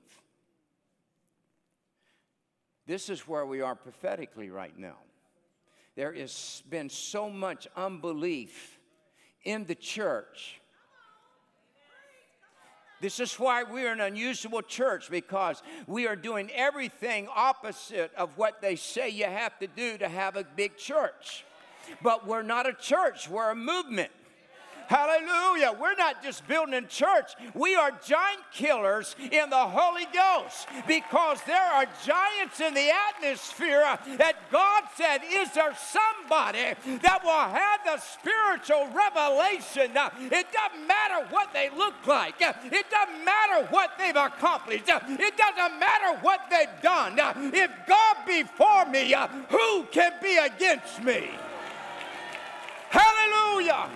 This is where we are prophetically right now. There has been so much unbelief in the church. This is why we're an unusual church, because we are doing everything opposite of what they say you have to do to have a big church. But we're not a church, we're a movement. Hallelujah. We're not just building a church. We are giant killers in the Holy Ghost, because there are giants in the atmosphere that God said, is there somebody that will have the spiritual revelation? It doesn't matter what they look like. It doesn't matter what they've accomplished. It doesn't matter what they've done. If God be for me, who can be against me? Hallelujah.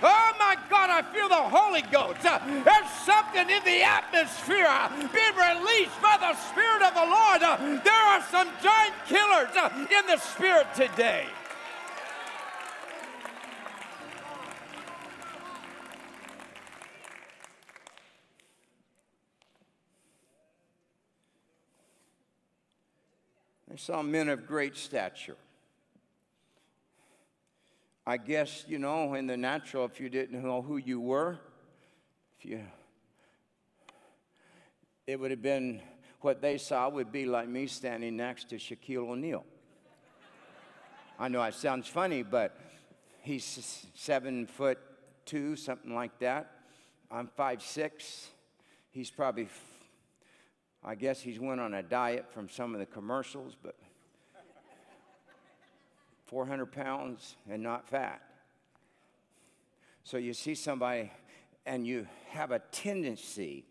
Oh, my God, I feel the Holy Ghost. There's something in the atmosphere being released by the Spirit of the Lord. There are some giant killers in the Spirit today. I saw men of great stature. I guess, you know, in the natural, if you didn't know who you were, it would have been, what they saw would be like me standing next to Shaquille O'Neal. I know it sounds funny, but he's 7'2", something like that. I'm 5'6". He's probably, I guess he's went on a diet from some of the commercials, but 400 pounds and not fat. So you see somebody and you have a tendency.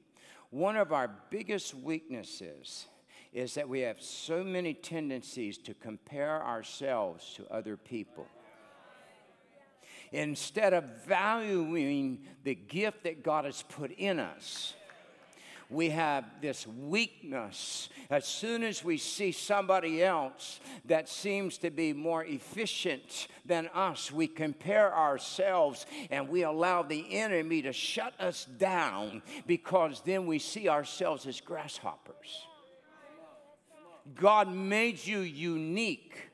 One of our biggest weaknesses is that we have so many tendencies to compare ourselves to other people. Instead of valuing the gift that God has put in us, we have this weakness. As soon as we see somebody else that seems to be more efficient than us, we compare ourselves and we allow the enemy to shut us down, because then we see ourselves as grasshoppers. God made you unique.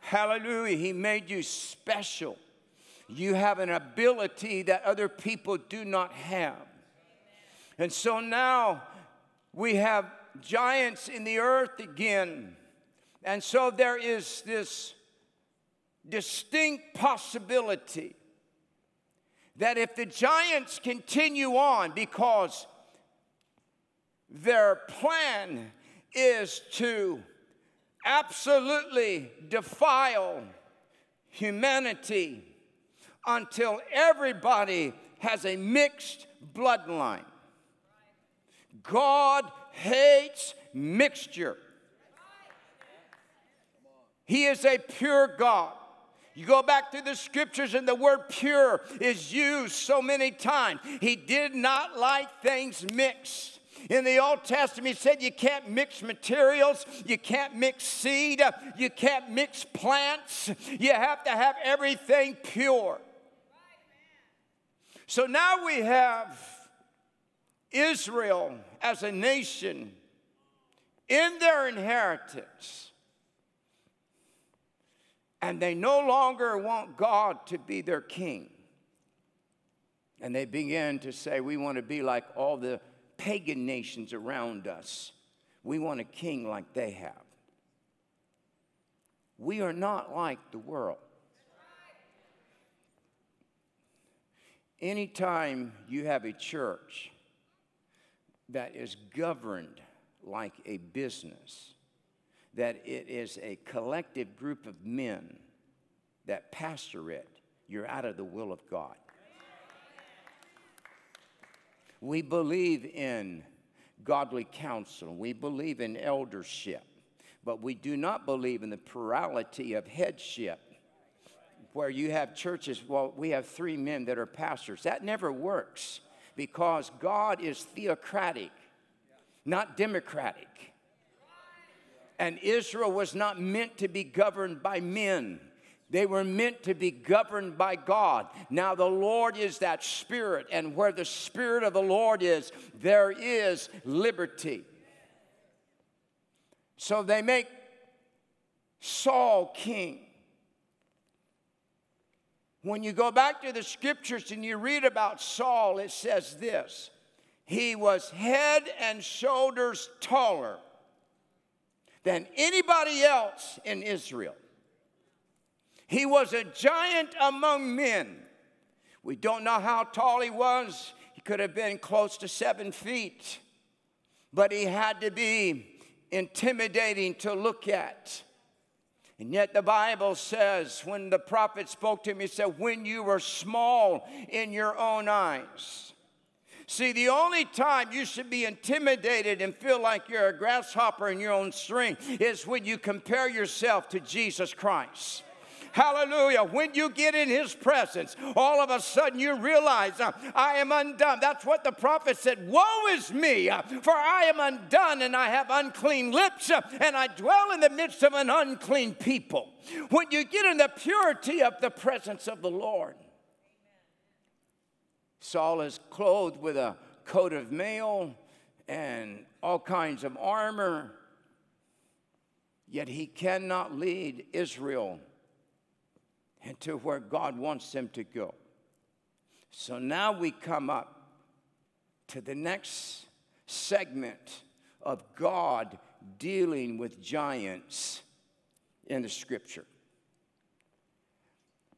Hallelujah. He made you special. You have an ability that other people do not have. And so now we have giants in the earth again. And so there is this distinct possibility that if the giants continue on, because their plan is to absolutely defile humanity until everybody has a mixed bloodline. God hates mixture. He is a pure God. You go back through the scriptures and the word pure is used so many times. He did not like things mixed. In the Old Testament, he said you can't mix materials, you can't mix seed, you can't mix plants. You have to have everything pure. So now we have Israel as a nation in their inheritance, and they no longer want God to be their king. And they begin to say, we want to be like all the pagan nations around us. We want a king like they have. We are not like the world. Anytime you have a church that is governed like a business, that it is a collective group of men that pastor it, you're out of the will of God. We believe in godly counsel. We believe in eldership. But we do not believe in the plurality of headship, where you have churches, well, we have three men that are pastors. That never works, because God is theocratic, not democratic. And Israel was not meant to be governed by men. They were meant to be governed by God. Now the Lord is that Spirit, and where the Spirit of the Lord is, there is liberty. So they make Saul king. When you go back to the scriptures and you read about Saul, it says this: he was head and shoulders taller than anybody else in Israel. He was a giant among men. We don't know how tall he was. He could have been close to 7 feet. But he had to be intimidating to look at. And yet the Bible says, when the prophet spoke to him, he said, when you were small in your own eyes. See, the only time you should be intimidated and feel like you're a grasshopper in your own strength is when you compare yourself to Jesus Christ. Hallelujah. When you get in his presence, all of a sudden you realize, I am undone. That's what the prophet said. Woe is me, for I am undone, and I have unclean lips, and I dwell in the midst of an unclean people. When you get in the purity of the presence of the Lord. Saul is clothed with a coat of mail and all kinds of armor, yet he cannot lead Israel and to where God wants them to go. So now we come up to the next segment of God dealing with giants in the scripture.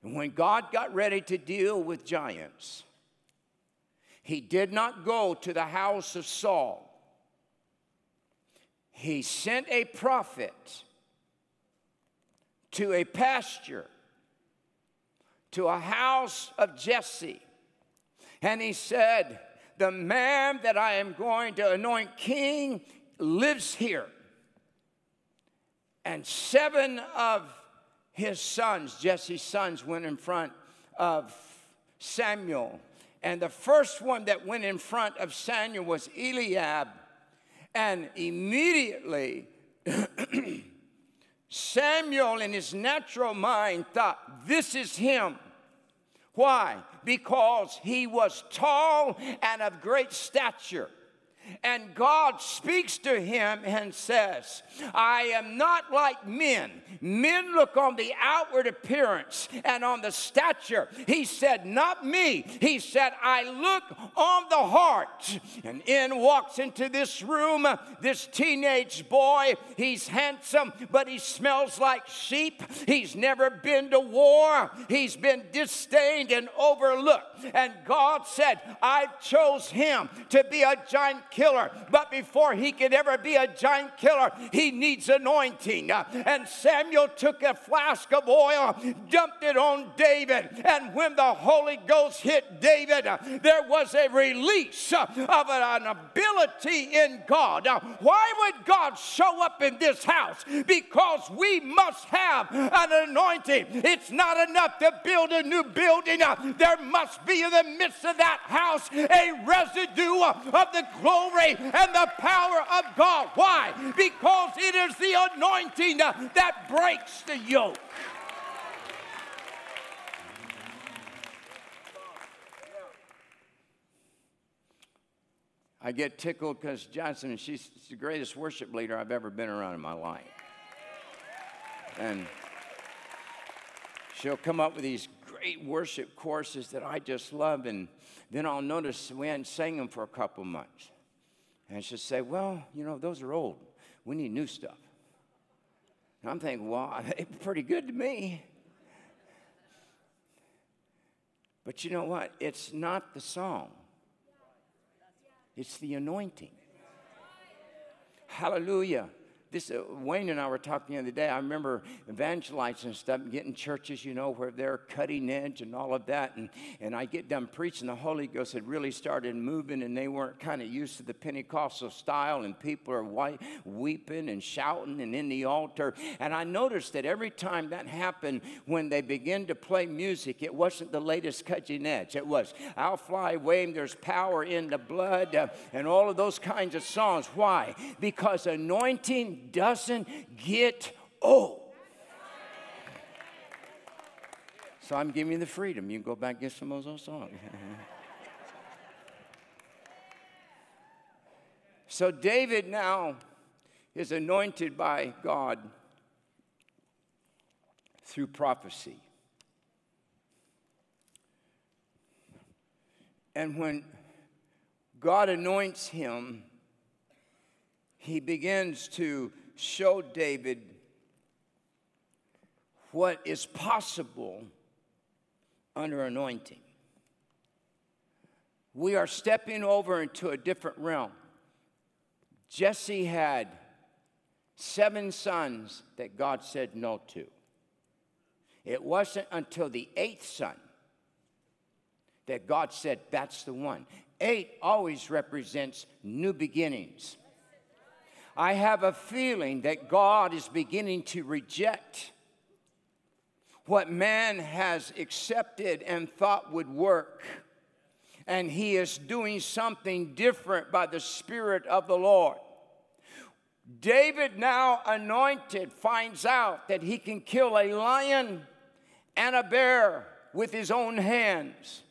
And when God got ready to deal with giants, he did not go to the house of Saul. He sent a prophet to a pasture, to a house of Jesse. And he said, the man that I am going to anoint king lives here. And 7 of his sons, Jesse's sons, went in front of Samuel. And the first one that went in front of Samuel was Eliab. And immediately Samuel in his natural mind thought, this is him. Why? Because he was tall and of great stature. And God speaks to him and says, I am not like men. Men look on the outward appearance and on the stature. He said, not me. He said, I look on the heart. And in walks into this room, this teenage boy. He's handsome, but he smells like sheep. He's never been to war. He's been disdained and overlooked. And God said, I chose him to be a giant king. killer. But before he could ever be a giant killer, he needs anointing. And Samuel took a flask of oil, dumped it on David. And when the Holy Ghost hit David, there was a release of an ability in God. Why would God show up in this house? Because we must have an anointing. It's not enough to build a new building. There must be in the midst of that house a residue of the glory and the power of God. Why? Because it is the anointing that breaks the yoke. I get tickled because Jasmine, she's the greatest worship leader I've ever been around in my life. And she'll come up with these great worship courses that I just love, and then I'll notice we hadn't sang them for a couple months. And she'll say, well, you know, those are old. We need new stuff. And I'm thinking, well, they're pretty good to me. But you know what? It's not the song. It's the anointing. Hallelujah. This, Wayne and I were talking the other day. I remember evangelizing and stuff, and getting churches, you know, where they're cutting edge and all of that. And I get done preaching. The Holy Ghost had really started moving, and they weren't kind of used to the Pentecostal style. And people are weeping and shouting and in the altar. And I noticed that every time that happened, when they began to play music, it wasn't the latest cutting edge. It was, I'll fly away, and there's power in the blood, and all of those kinds of songs. Why? Because anointing doesn't get old. So I'm giving you the freedom. You can go back and get some of those old songs. So David now is anointed by God through prophecy. And when God anoints him, he begins to show David what is possible under anointing. We are stepping over into a different realm. Jesse had 7 sons that God said no to. It wasn't until the 8th son that God said, that's the one. 8 always represents new beginnings. I have a feeling that God is beginning to reject what man has accepted and thought would work. And he is doing something different by the Spirit of the Lord. David, now anointed, finds out that he can kill a lion and a bear with his own hands.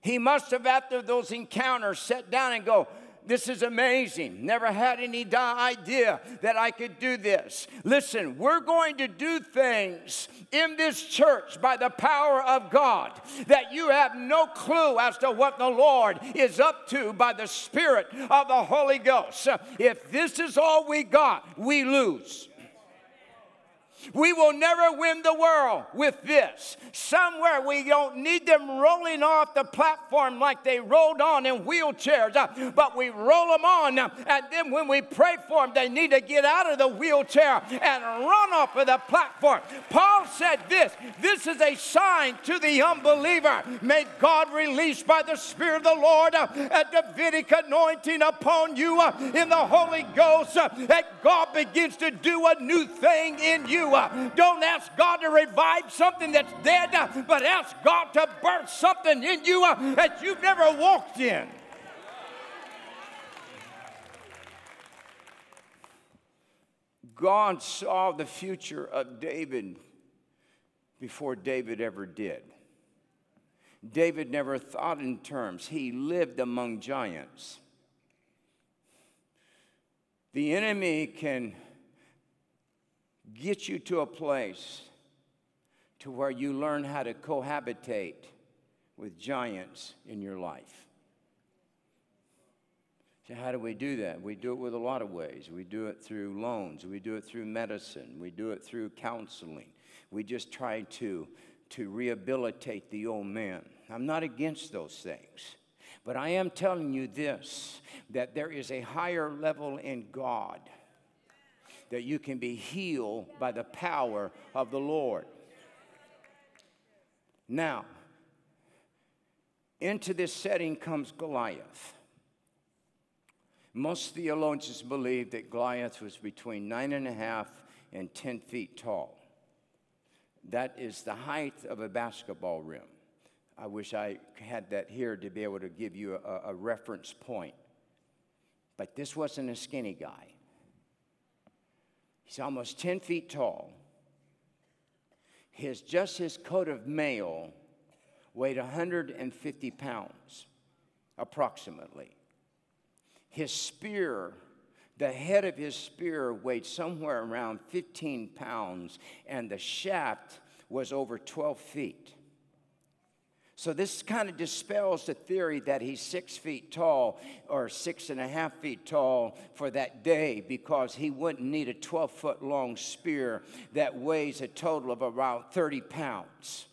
He must have, after those encounters, sat down and go, this is amazing. Never had any idea that I could do this. Listen, we're going to do things in this church by the power of God that you have no clue as to what the Lord is up to by the Spirit of the Holy Ghost. If this is all we got, we lose. We will never win the world with this. Somewhere we don't need them rolling off the platform like they rolled on in wheelchairs, but we roll them on, and then when we pray for them, they need to get out of the wheelchair and run off of the platform. Paul said this is a sign to the unbeliever. May God release by the Spirit of the Lord a Davidic anointing upon you in the Holy Ghost, that God begins to do a new thing in you. Don't ask God to revive something that's dead, but ask God to birth something in you that you've never walked in. God saw the future of David before David ever did. David never thought in terms. He lived among giants. The enemy can get you to a place to where you learn how to cohabitate with giants in your life. So how do we do that? We do it with a lot of ways. We do it through loans. We do it through medicine. We do it through counseling. We just try to rehabilitate the old man. I'm not against those things. But I am telling you this, that there is a higher level in God that you can be healed by the power of the Lord. Now, into this setting comes Goliath. Most theologians believe that Goliath was between 9.5 and 10 feet tall. That is the height of a basketball rim. I wish I had that here to be able to give you a reference point. But this wasn't a skinny guy. He's almost 10 feet tall. Just his coat of mail weighed 150 pounds, approximately. His spear, the head of his spear weighed somewhere around 15 pounds, and the shaft was over 12 feet. So this kind of dispels the theory that he's 6 feet tall or 6.5 feet tall for that day, because he wouldn't need a 12-foot long spear that weighs a total of around 30 pounds.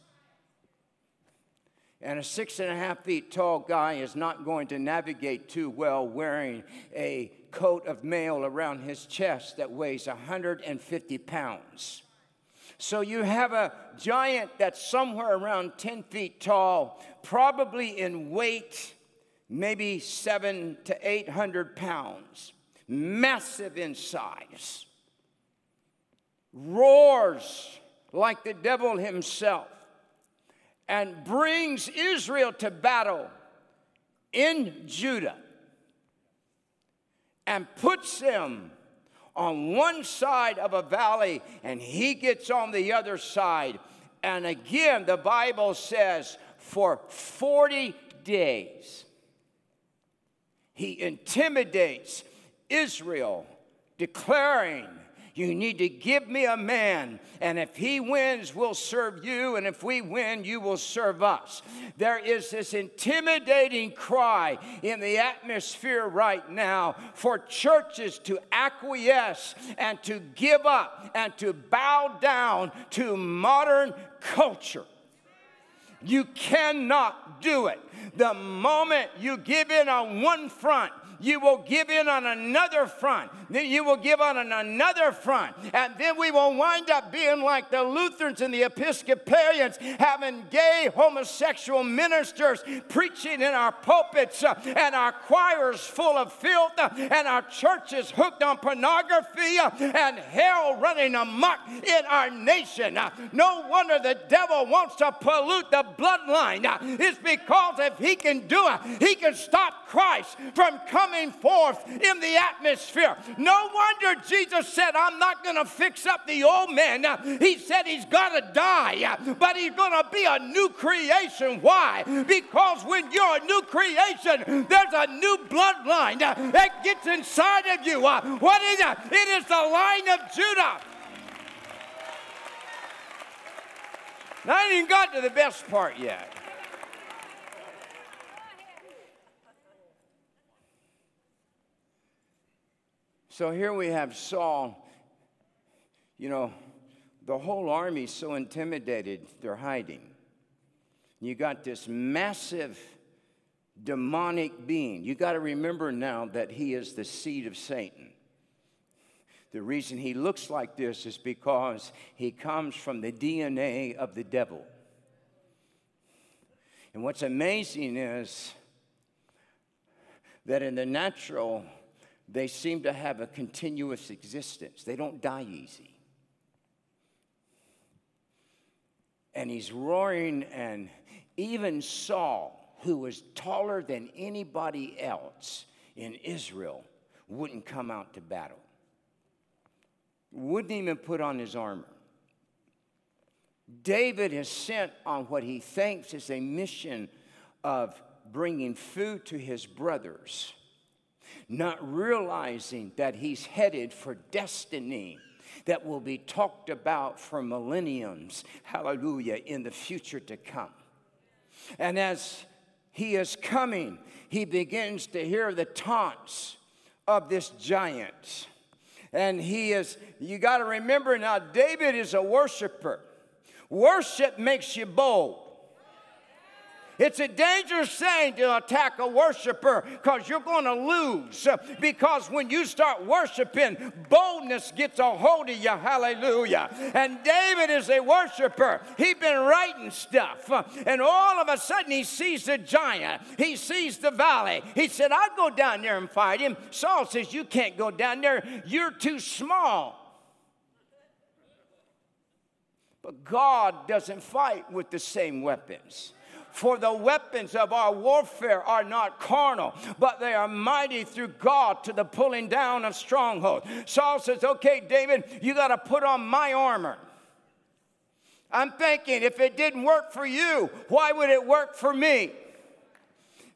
And a 6.5 feet tall guy is not going to navigate too well wearing a coat of mail around his chest that weighs 150 pounds. So you have a giant that's somewhere around 10 feet tall, probably in weight, maybe 700 to 800 pounds, massive in size, roars like the devil himself, and brings Israel to battle in Judah and puts them on one side of a valley, and he gets on the other side. And again, the Bible says, for 40 days, he intimidates Israel, declaring, you need to give me a man, and if he wins, we'll serve you, and if we win, you will serve us. There is this intimidating cry in the atmosphere right now for churches to acquiesce and to give up and to bow down to modern culture. You cannot do it. The moment you give in on one front, you will give in on another front. Then you will give on another front. And then we will wind up being like the Lutherans and the Episcopalians, having gay homosexual ministers preaching in our pulpits, and our choirs full of filth, and our churches hooked on pornography, and hell running amok in our nation. No wonder the devil wants to pollute the bloodline. It's because if he can do it, he can stop Christ from coming forth in the atmosphere. No wonder Jesus said, I'm not going to fix up the old man. He said he's got to die, but he's going to be a new creation. Why? Because when you're a new creation, there's a new bloodline that gets inside of you. What is it? It is the line of Judah. Now, I ain't even got to the best part yet. So here we have Saul. You know, the whole army is so intimidated, they're hiding. You got this massive demonic being. You got to remember now that he is the seed of Satan. The reason he looks like this is because he comes from the DNA of the devil. And what's amazing is that in the natural, they seem to have a continuous existence. They don't die easy. And he's roaring, and even Saul, who was taller than anybody else in Israel, wouldn't come out to battle. Wouldn't even put on his armor. David is sent on what he thinks is a mission of bringing food to his brothers, not realizing that he's headed for destiny that will be talked about for millenniums, hallelujah, in the future to come. And as he is coming, he begins to hear the taunts of this giant. And he is, you got to remember now, David is a worshiper. Worship makes you bold. It's a dangerous thing to attack a worshiper because you're going to lose. Because when you start worshiping, boldness gets a hold of you. Hallelujah. And David is a worshiper. He'd been writing stuff. And all of a sudden, he sees the giant. He sees the valley. He said, I'll go down there and fight him. Saul says, you can't go down there. You're too small. But God doesn't fight with the same weapons. For the weapons of our warfare are not carnal, but they are mighty through God to the pulling down of strongholds. Saul says, okay, David, you got to put on my armor. I'm thinking, if it didn't work for you, why would it work for me?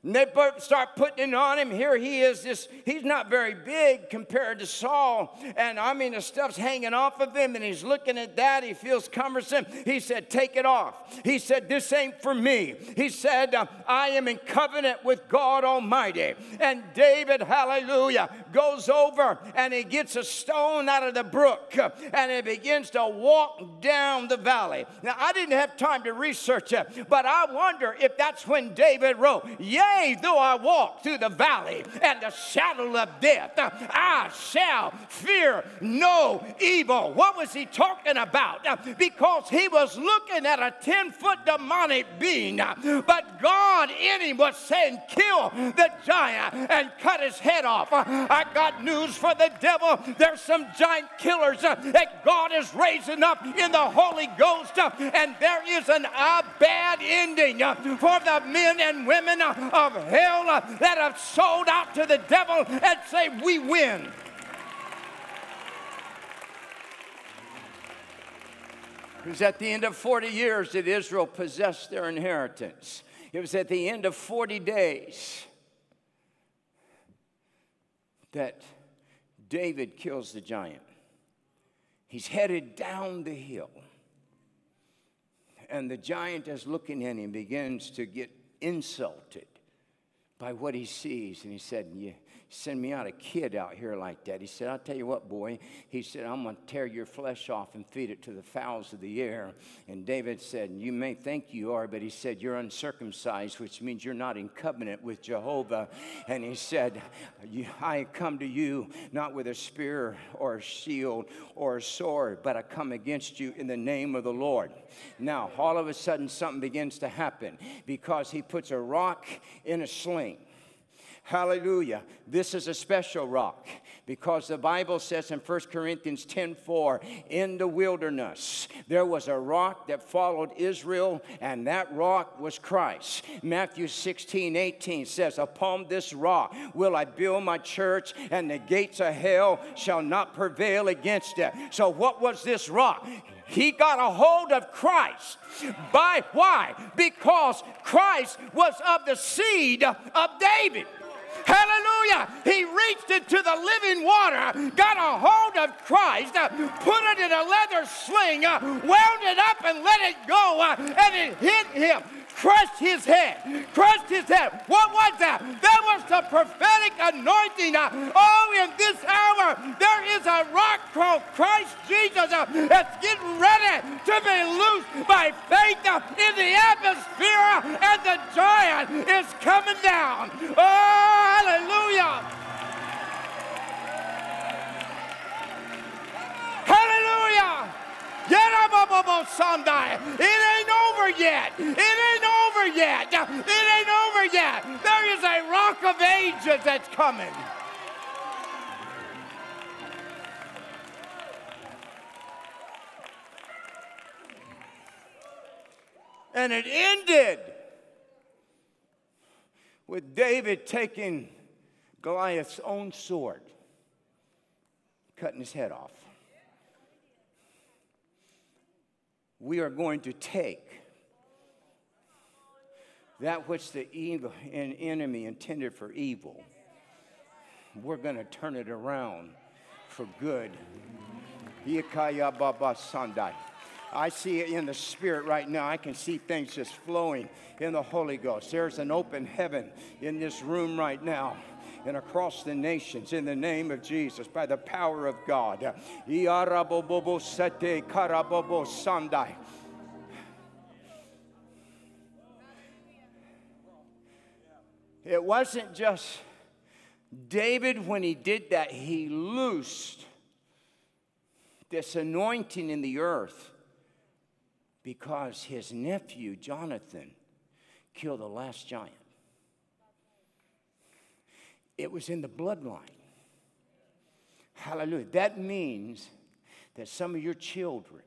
And they start putting it on him. Here he is. He's not very big compared to Saul. And, I mean, the stuff's hanging off of him, and he's looking at that. He feels cumbersome. He said, take it off. He said, this ain't for me. He said, I am in covenant with God Almighty. And David, hallelujah, goes over, and he gets a stone out of the brook, and he begins to walk down the valley. Now, I didn't have time to research it, but I wonder if that's when David wrote, yea, though I walk through the valley and the shadow of death, I shall fear no evil. What was he talking about? Because he was looking at a 10-foot demonic being, but God in him was saying, kill the giant and cut his head off. I got news for the devil. There's some giant killers that God is raising up in the Holy Ghost, and there is a bad ending for the men and women of hell that have sold out to the devil and say, we win. It was at the end of 40 years that Israel possessed their inheritance. It was at the end of 40 days that David kills the giant. He's headed down the hill, and the giant is looking at him, begins to get insulted by what he sees, and he said, you send me out a kid out here like that. He said, I'll tell you what, boy. He said, I'm going to tear your flesh off and feed it to the fowls of the air. And David said, you may think you are, but he said, you're uncircumcised, which means you're not in covenant with Jehovah. And he said, I come to you not with a spear or a shield or a sword, but I come against you in the name of the Lord. Now, all of a sudden, something begins to happen because he puts a rock in a sling. Hallelujah. This is a special rock because the Bible says in 1 Corinthians 10:4, in the wilderness, there was a rock that followed Israel, and that rock was Christ. Matthew 16:18 says, upon this rock will I build my church, and the gates of hell shall not prevail against it. So what was this rock? He got a hold of Christ. By why? Because Christ was of the seed of David. Hallelujah. He reached into the living water, got a hold of Christ, put it in a leather sling, wound it up and let it go, and it hit him. Crushed his head. Crushed his head. What was that? That was the prophetic anointing. Oh, in this hour, there is a rock called Christ Jesus that's getting ready to be loosed by faith in the atmosphere, and the giant is coming down. Oh, hallelujah. Hallelujah. It ain't over yet. It ain't over yet. It ain't over yet. There is a rock of ages that's coming. And it ended with David taking Goliath's own sword, cutting his head off. We are going to take that which the enemy intended for evil. We're going to turn it around for good. I see it in the spirit right now. I can see things just flowing in the Holy Ghost. There's an open heaven in this room right now, and across the nations, in the name of Jesus, by the power of God. It wasn't just David, when he did that, he loosed this anointing in the earth because his nephew, Jonathan, killed the last giant. It was in the bloodline. Hallelujah. That means that some of your children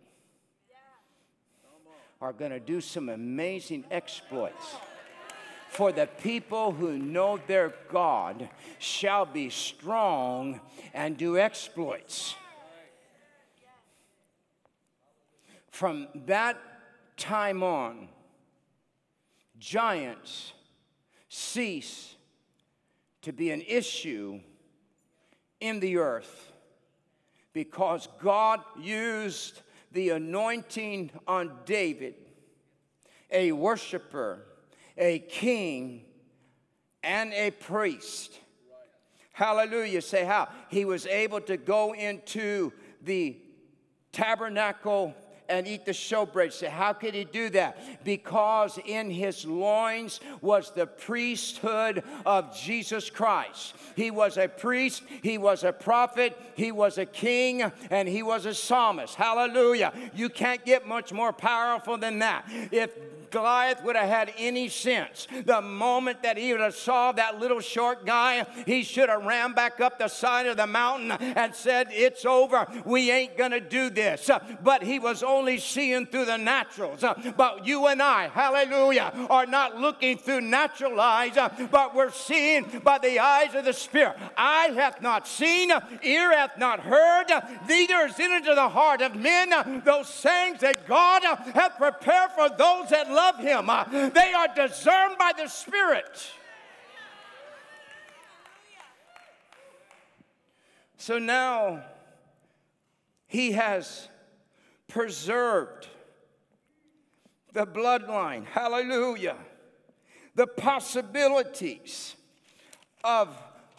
are going to do some amazing exploits. For the people who know their God shall be strong and do exploits. From that time on, giants cease to be an issue in the earth because God used the anointing on David, a worshiper, a king, and a priest. Hallelujah. Say how? He was able to go into the tabernacle and eat the showbread. Say, how could he do that? Because in his loins was the priesthood of Jesus Christ. He was a priest, he was a prophet, he was a king, and he was a psalmist. Hallelujah. You can't get much more powerful than that. If Goliath would have had any sense, the moment that he would have saw that little short guy, he should have ran back up the side of the mountain and said, it's over. We ain't going to do this. But he was only seeing through the naturals. But you and I, hallelujah, are not looking through natural eyes, but we're seeing by the eyes of the Spirit. Eye hath not seen, ear hath not heard, neither is entered into the heart of men those things that God hath prepared for those that love him. They are discerned by the Spirit. So now he has preserved the bloodline. Hallelujah. The possibilities of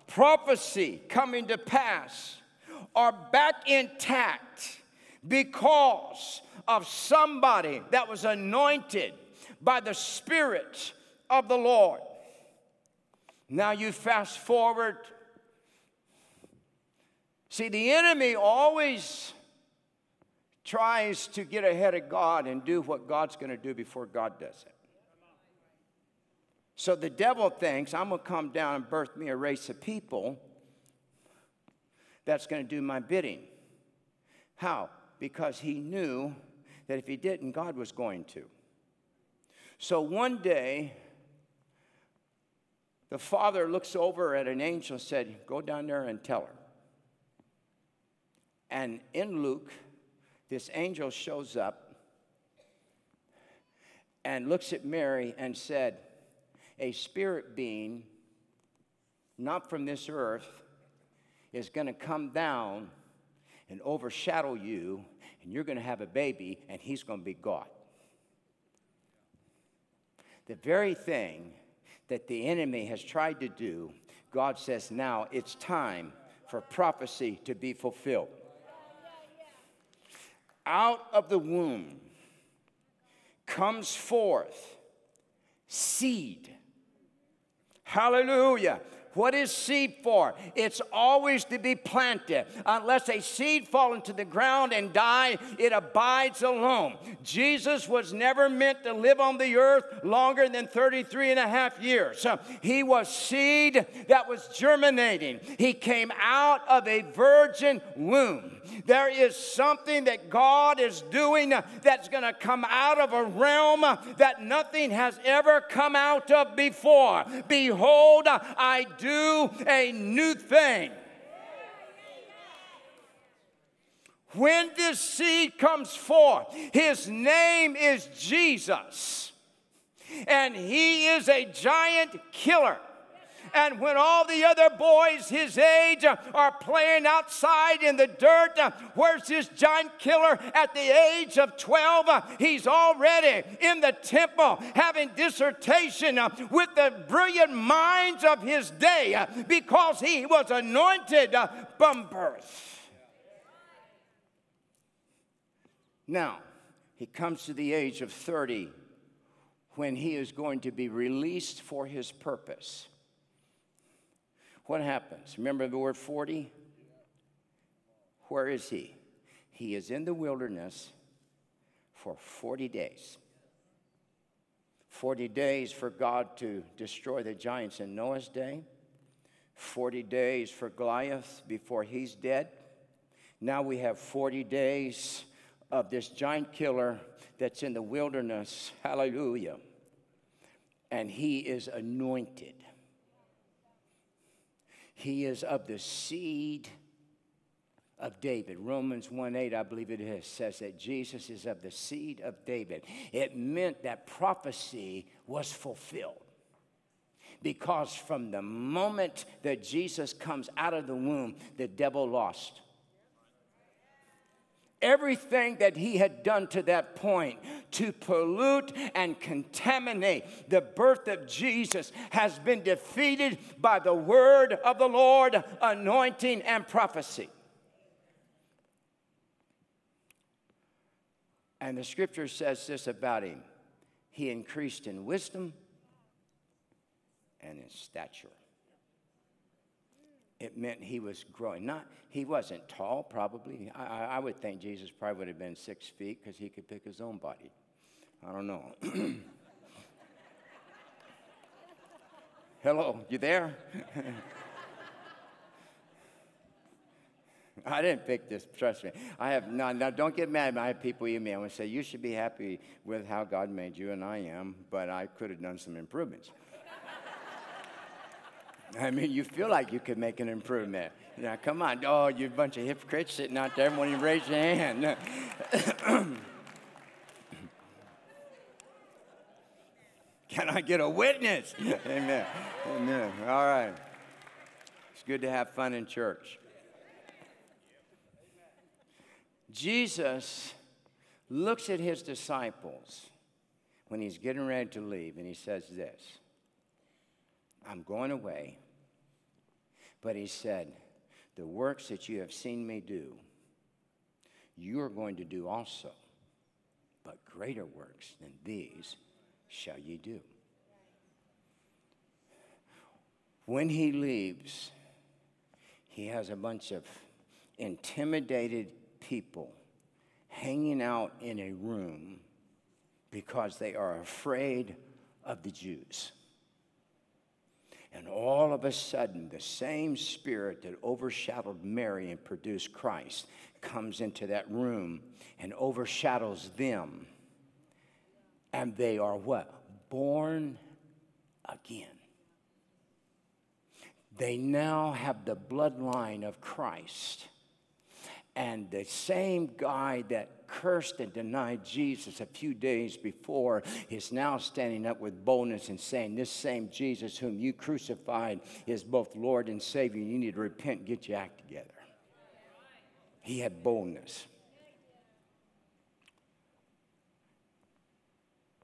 prophecy coming to pass are back intact because of somebody that was anointed by the Spirit of the Lord. Now you fast forward. See, the enemy always tries to get ahead of God and do what God's going to do before God does it. So the devil thinks, I'm going to come down and birth me a race of people that's going to do my bidding. How? Because he knew that if he didn't, God was going to. So one day, the father looks over at an angel and said, go down there and tell her. And in Luke, this angel shows up and looks at Mary and said, a spirit being, not from this earth, is going to come down and overshadow you, and you're going to have a baby, and he's going to be God. The very thing that the enemy has tried to do, God says now it's time for prophecy to be fulfilled. Out of the womb comes forth seed. Hallelujah. What is seed for? It's always to be planted. Unless a seed fall into the ground and die, it abides alone. Jesus was never meant to live on the earth longer than 33 and a half years. He was seed that was germinating. He came out of a virgin womb. There is something that God is doing that's going to come out of a realm that nothing has ever come out of before. Behold, I do a new thing. When this seed comes forth, his name is Jesus, and he is a giant killer. And when all the other boys his age are playing outside in the dirt, where's this giant killer? At the age of 12, he's already in the temple having dissertation with the brilliant minds of his day because he was anointed from birth. Now, he comes to the age of 30 when he is going to be released for his purpose. What happens? Remember the word 40? Where is he? He is in the wilderness for 40 days. 40 days for God to destroy the giants in Noah's day. 40 days for Goliath before he's dead. Now we have 40 days of this giant killer that's in the wilderness. Hallelujah. And he is anointed. He is of the seed of David. Romans 1:8, I believe it is, says that Jesus is of the seed of David. It meant that prophecy was fulfilled. Because from the moment that Jesus comes out of the womb, the devil lost. Everything that he had done to that point to pollute and contaminate the birth of Jesus has been defeated by the word of the Lord, anointing, and prophecy. And the scripture says this about him. He increased in wisdom and in stature. It meant he was growing. He wasn't tall, probably. I would think Jesus probably would have been 6 feet because he could pick his own body. I don't know. Hello, you there? I didn't pick this, trust me. I have not. Now, don't get mad at me. I have people email and say, you should be happy with how God made you, and I am, but I could have done some improvements. I mean, you feel like you could make an improvement. Now, come on. Oh, you bunch of hypocrites sitting out there. Everyone, you raise your hand. Can I get a witness? Amen. Amen. All right. It's good to have fun in church. Jesus looks at his disciples when he's getting ready to leave, and he says this. I'm going away, but he said, the works that you have seen me do, you are going to do also, but greater works than these shall ye do. When he leaves, he has a bunch of intimidated people hanging out in a room because they are afraid of the Jews. And all of a sudden, the same spirit that overshadowed Mary and produced Christ comes into that room and overshadows them. And they are what? Born again. They now have the bloodline of Christ. And the same guy that cursed and denied Jesus a few days before is now standing up with boldness and saying, this same Jesus whom you crucified is both Lord and Savior. You need to repent and get your act together. He had boldness.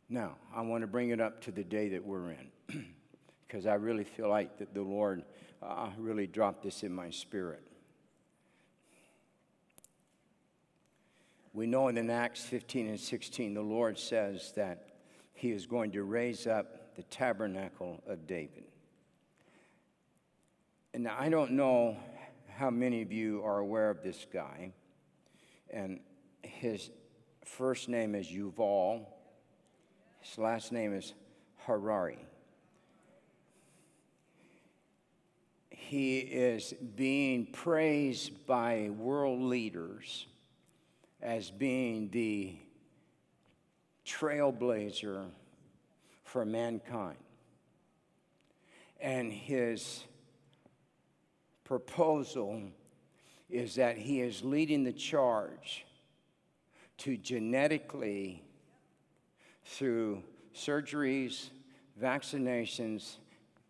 Now, I want to bring it up to the day that we're in because I really feel like that the Lord really dropped this in my spirit. We know in Acts 15 and 16, the Lord says that he is going to raise up the tabernacle of David. And I don't know how many of you are aware of this guy. And his first name is Yuval. His last name is Harari. He is being praised by world leaders as being the trailblazer for mankind. And his proposal is that he is leading the charge to genetically, through surgeries, vaccinations,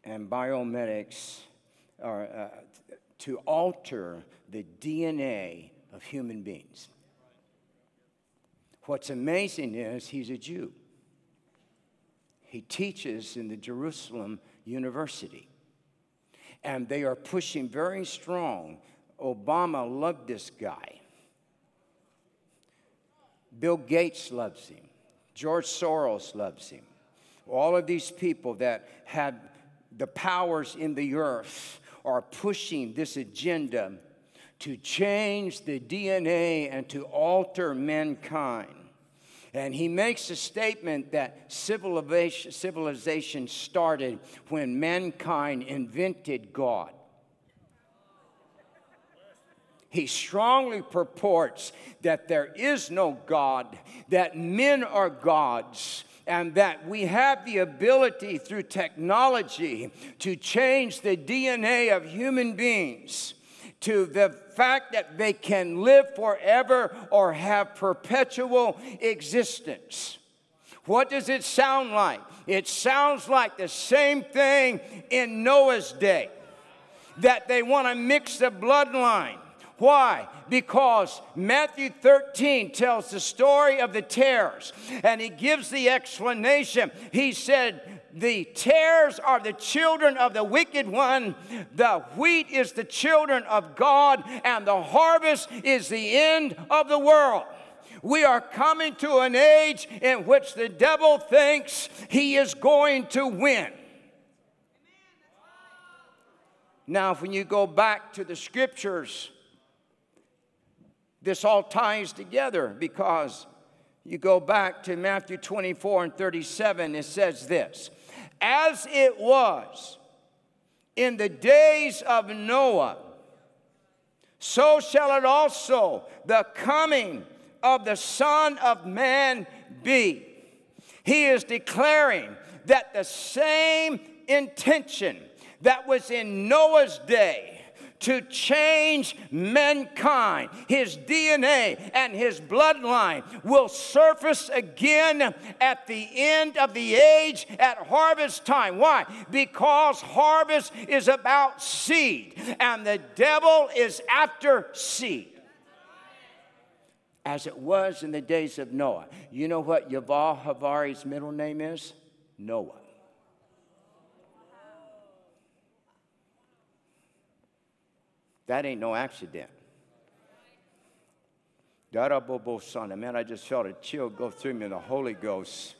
and biomedics, to alter the DNA of human beings. What's amazing is he's a Jew. He teaches in the Jerusalem University. And they are pushing very strong. Obama loved this guy. Bill Gates loves him. George Soros loves him. All of these people that had the powers in the earth are pushing this agenda to change the DNA and to alter mankind. And he makes a statement that civilization started when mankind invented God. He strongly purports that there is no God, that men are gods, and that we have the ability through technology to change the DNA of human beings to the fact that they can live forever or have perpetual existence. What does it sound like? It sounds like the same thing in Noah's day, that they want to mix the bloodline. Why? Because Matthew 13 tells the story of the tares, and he gives the explanation. He said, the tares are the children of the wicked one, the wheat is the children of God, and the harvest is the end of the world. We are coming to an age in which the devil thinks he is going to win. Now, when you go back to the scriptures, this all ties together, because you go back to Matthew 24 and 37, it says this: as it was in the days of Noah, so shall it also the coming of the Son of Man be. He is declaring that the same intention that was in Noah's day to change mankind, his DNA and his bloodline, will surface again at the end of the age at harvest time. Why? Because harvest is about seed, and the devil is after seed. As it was in the days of Noah. You know what Yuval Harari's middle name is? Noah. That ain't no accident. Man, I just felt a chill go through me in the Holy Ghost.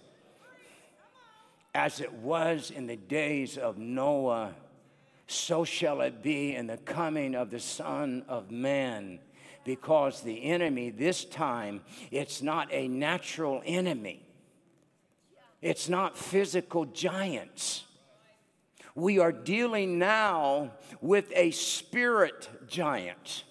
As it was in the days of Noah, so shall it be in the coming of the Son of Man. Because the enemy this time, it's not a natural enemy. It's not physical giants. We are dealing now with a spirit giant.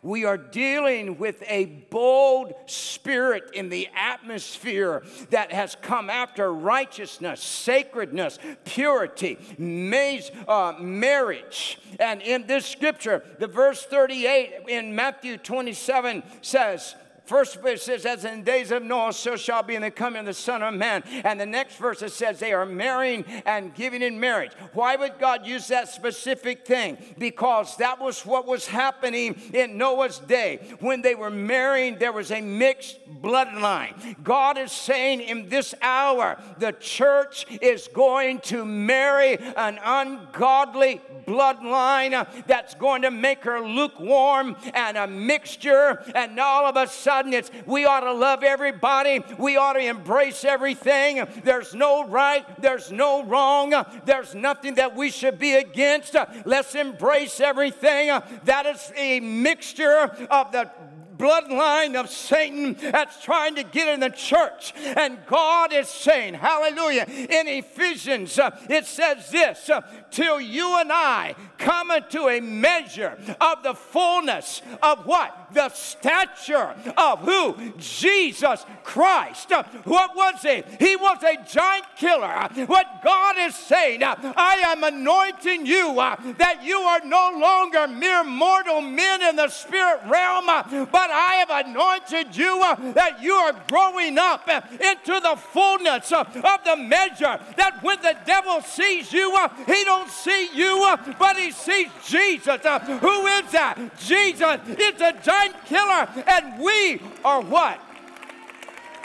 We are dealing with a bold spirit in the atmosphere that has come after righteousness, sacredness, purity, marriage. And in this scripture, the verse 38 in Matthew 27 says, first verse says, as in the days of Noah, so shall be in the coming of the Son of Man. And the next verse it says, they are marrying and giving in marriage. Why would God use that specific thing? Because that was what was happening in Noah's day. When they were marrying, there was a mixed bloodline. God is saying in this hour, the church is going to marry an ungodly bloodline that's going to make her lukewarm and a mixture, and all of a sudden, we ought to love everybody. We ought to embrace everything. There's no right. There's no wrong. There's nothing that we should be against. Let's embrace everything. That is a mixture of the bloodline of Satan that's trying to get in the church. And God is saying, hallelujah, in Ephesians, it says this, till you and I come into a measure of the fullness of what? The stature of who? Jesus Christ. What was he? He was a giant killer. What God is saying, I am anointing you that you are no longer mere mortal men in the spirit realm, but I have anointed you that you are growing up into the fullness of the measure, that when the devil sees you, he don't see you, but he sees Jesus. Who is that? Jesus is a giant killer, and we are what?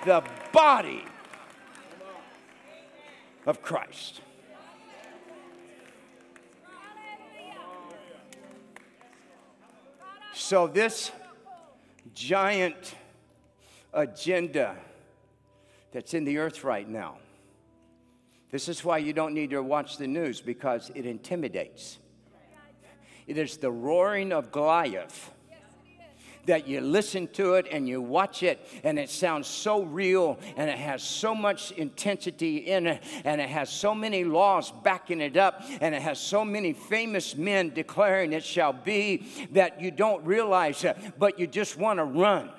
The body of Christ. So this giant agenda that's in the earth right now. This is why you don't need to watch the news, because it intimidates. It is the roaring of Goliath. That you listen to it and you watch it, and it sounds so real, and it has so much intensity in it, and it has so many laws backing it up, and it has so many famous men declaring it shall be, that you don't realize it, but you just want to run.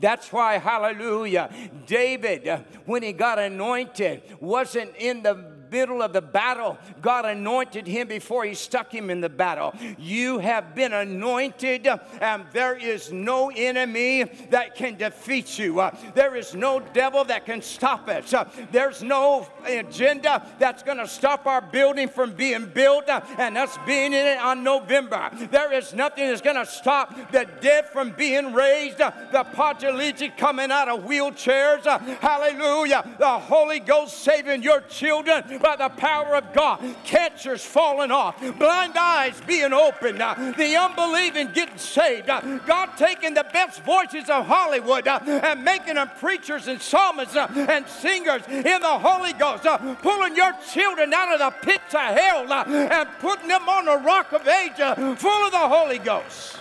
That's why, hallelujah, David, when he got anointed, wasn't in the middle of the battle. God anointed him before he stuck him in the battle. You have been anointed, and there is no enemy that can defeat you. There is no devil that can stop us. There's no agenda that's going to stop our building from being built and us being in it on November. There is nothing that's going to stop the dead from being raised, the quadriplegic coming out of wheelchairs. Hallelujah. The Holy Ghost saving your children by the power of God, cancer's falling off, blind eyes being opened, the unbelieving getting saved, God taking the best voices of Hollywood and making them preachers and psalmists and singers in the Holy Ghost, pulling your children out of the pits of hell and putting them on the rock of ages full of the Holy Ghost.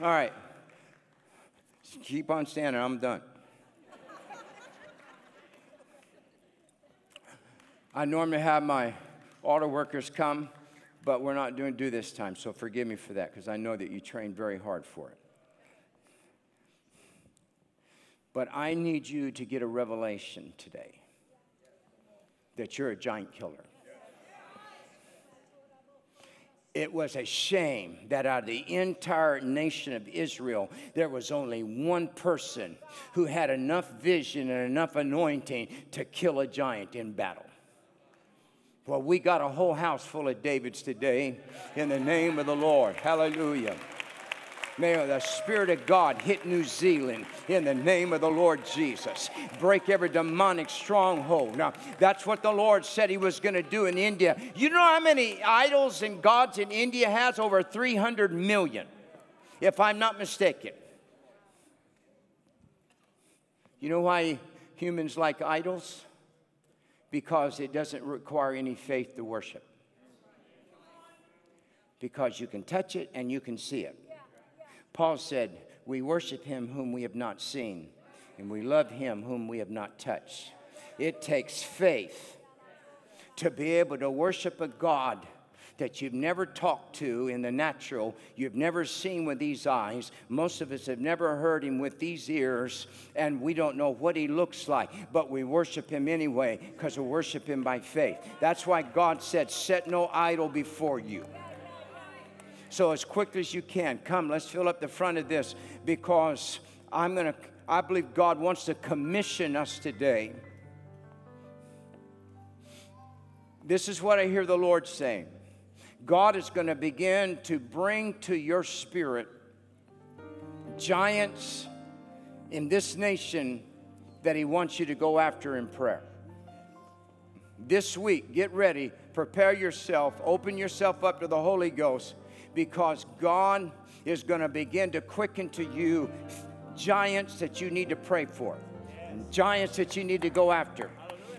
All right. Keep on standing. I'm done. I normally have my auto workers come, but we're not doing do this time, so forgive me for that, because I know that you trained very hard for it. But I need you to get a revelation today that you're a giant killer. It was a shame that out of the entire nation of Israel, there was only one person who had enough vision and enough anointing to kill a giant in battle. Well, we got a whole house full of Davids today in the name of the Lord. Hallelujah. May the Spirit of God hit New Zealand in the name of the Lord Jesus. Break every demonic stronghold. Now, that's what the Lord said He was going to do in India. You know how many idols and gods in India has? Over 300 million, if I'm not mistaken. You know why humans like idols? Because it doesn't require any faith to worship. Because you can touch it and you can see it. Paul said, we worship him whom we have not seen, and we love him whom we have not touched. It takes faith to be able to worship a God that you've never talked to in the natural, you've never seen with these eyes. Most of us have never heard him with these ears, and we don't know what he looks like, but we worship him anyway because we worship him by faith. That's why God said, set no idol before you. So as quickly as you can, come, let's fill up the front of this, because I believe God wants to commission us today. This is what I hear the Lord saying. God is going to begin to bring to your spirit giants in this nation that he wants you to go after in prayer. This week, get ready, prepare yourself, open yourself up to the Holy Ghost, because God is going to begin to quicken to you giants that you need to pray for, and giants that you need to go after.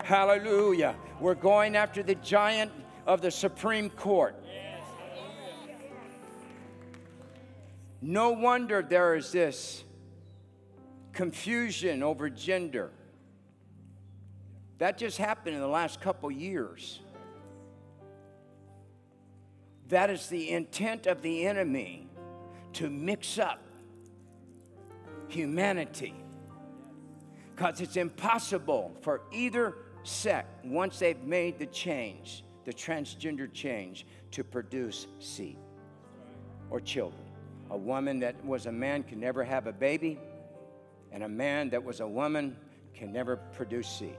Hallelujah. Hallelujah. We're going after the giant of the Supreme Court. Yes. No wonder there is this confusion over gender. That just happened in the last couple years. That is the intent of the enemy, to mix up humanity, because it's impossible for either sect, once they've made the change, the transgender change, to produce seed or children. A woman that was a man can never have a baby, and a man that was a woman can never produce seed.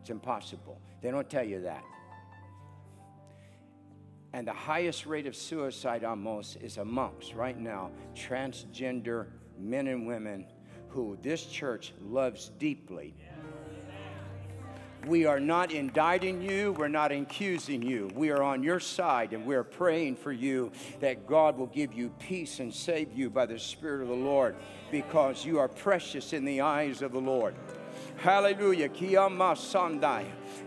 It's impossible. They don't tell you that. And the highest rate of suicide almost is amongst, right now, transgender men and women who this church loves deeply. We are not indicting you. We're not accusing you. We are on your side, and we're praying for you that God will give you peace and save you by the Spirit of the Lord, because you are precious in the eyes of the Lord. Hallelujah.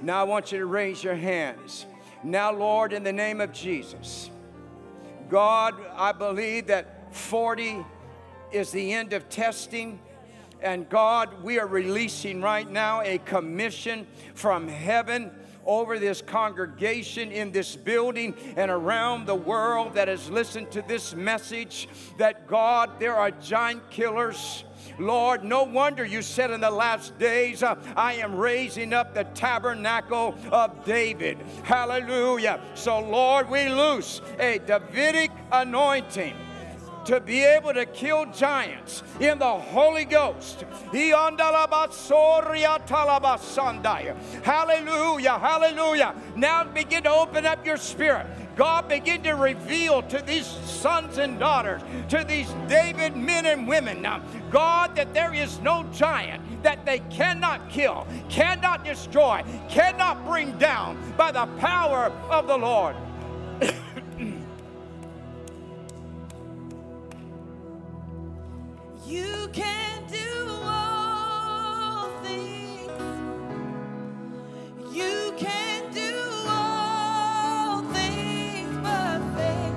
Now I want you to raise your hands. Now, Lord, in the name of Jesus, God, I believe that 40 is the end of testing. And God, we are releasing right now a commission from heaven over this congregation in this building and around the world that has listened to this message, that God, there are giant killers. Lord, no wonder you said in the last days, I am raising up the tabernacle of David. Hallelujah. So, Lord, we loose a Davidic anointing to be able to kill giants in the Holy Ghost. Hallelujah, hallelujah. Now begin to open up your spirit. God, begin to reveal to these sons and daughters, to these David men and women, now, God, that there is no giant that they cannot kill, cannot destroy, cannot bring down by the power of the Lord. You can do all things. You can do all things but fail.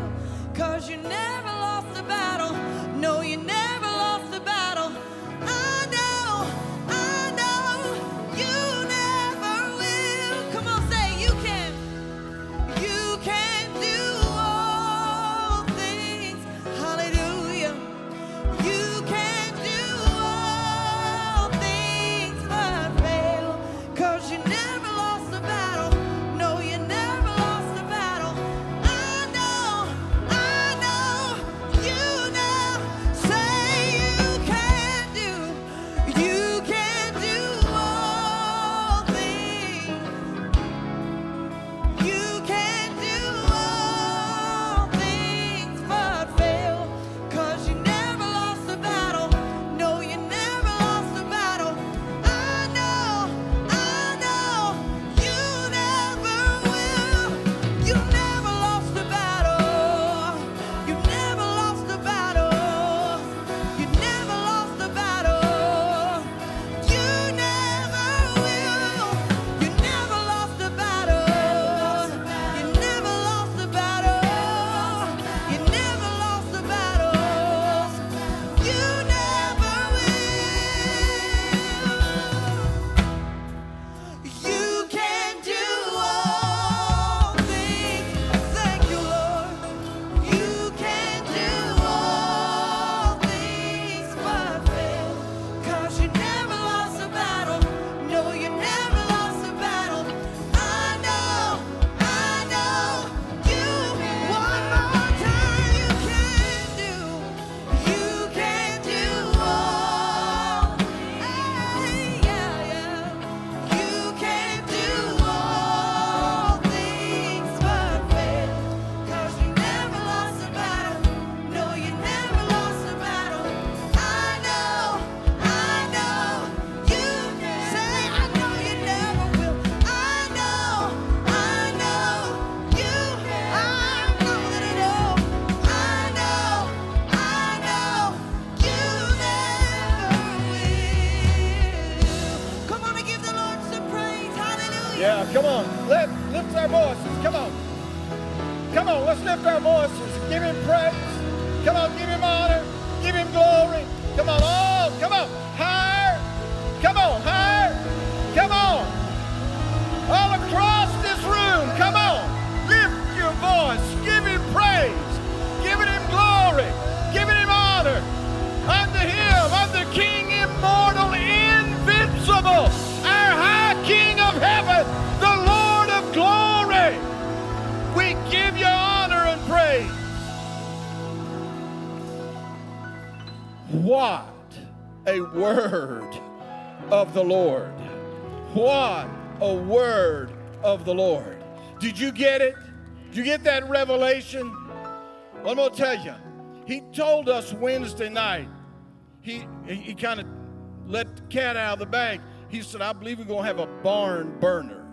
'Cause you never lost the battle. No, you never lost the battle. I know you never will. Come on, say you can. You can do all things. Hallelujah. You can. Did you get it? Did you get that revelation? Well, I'm going to tell you. He told us Wednesday night. He kind of let the cat out of the bag. He said, I believe we're going to have a barn burner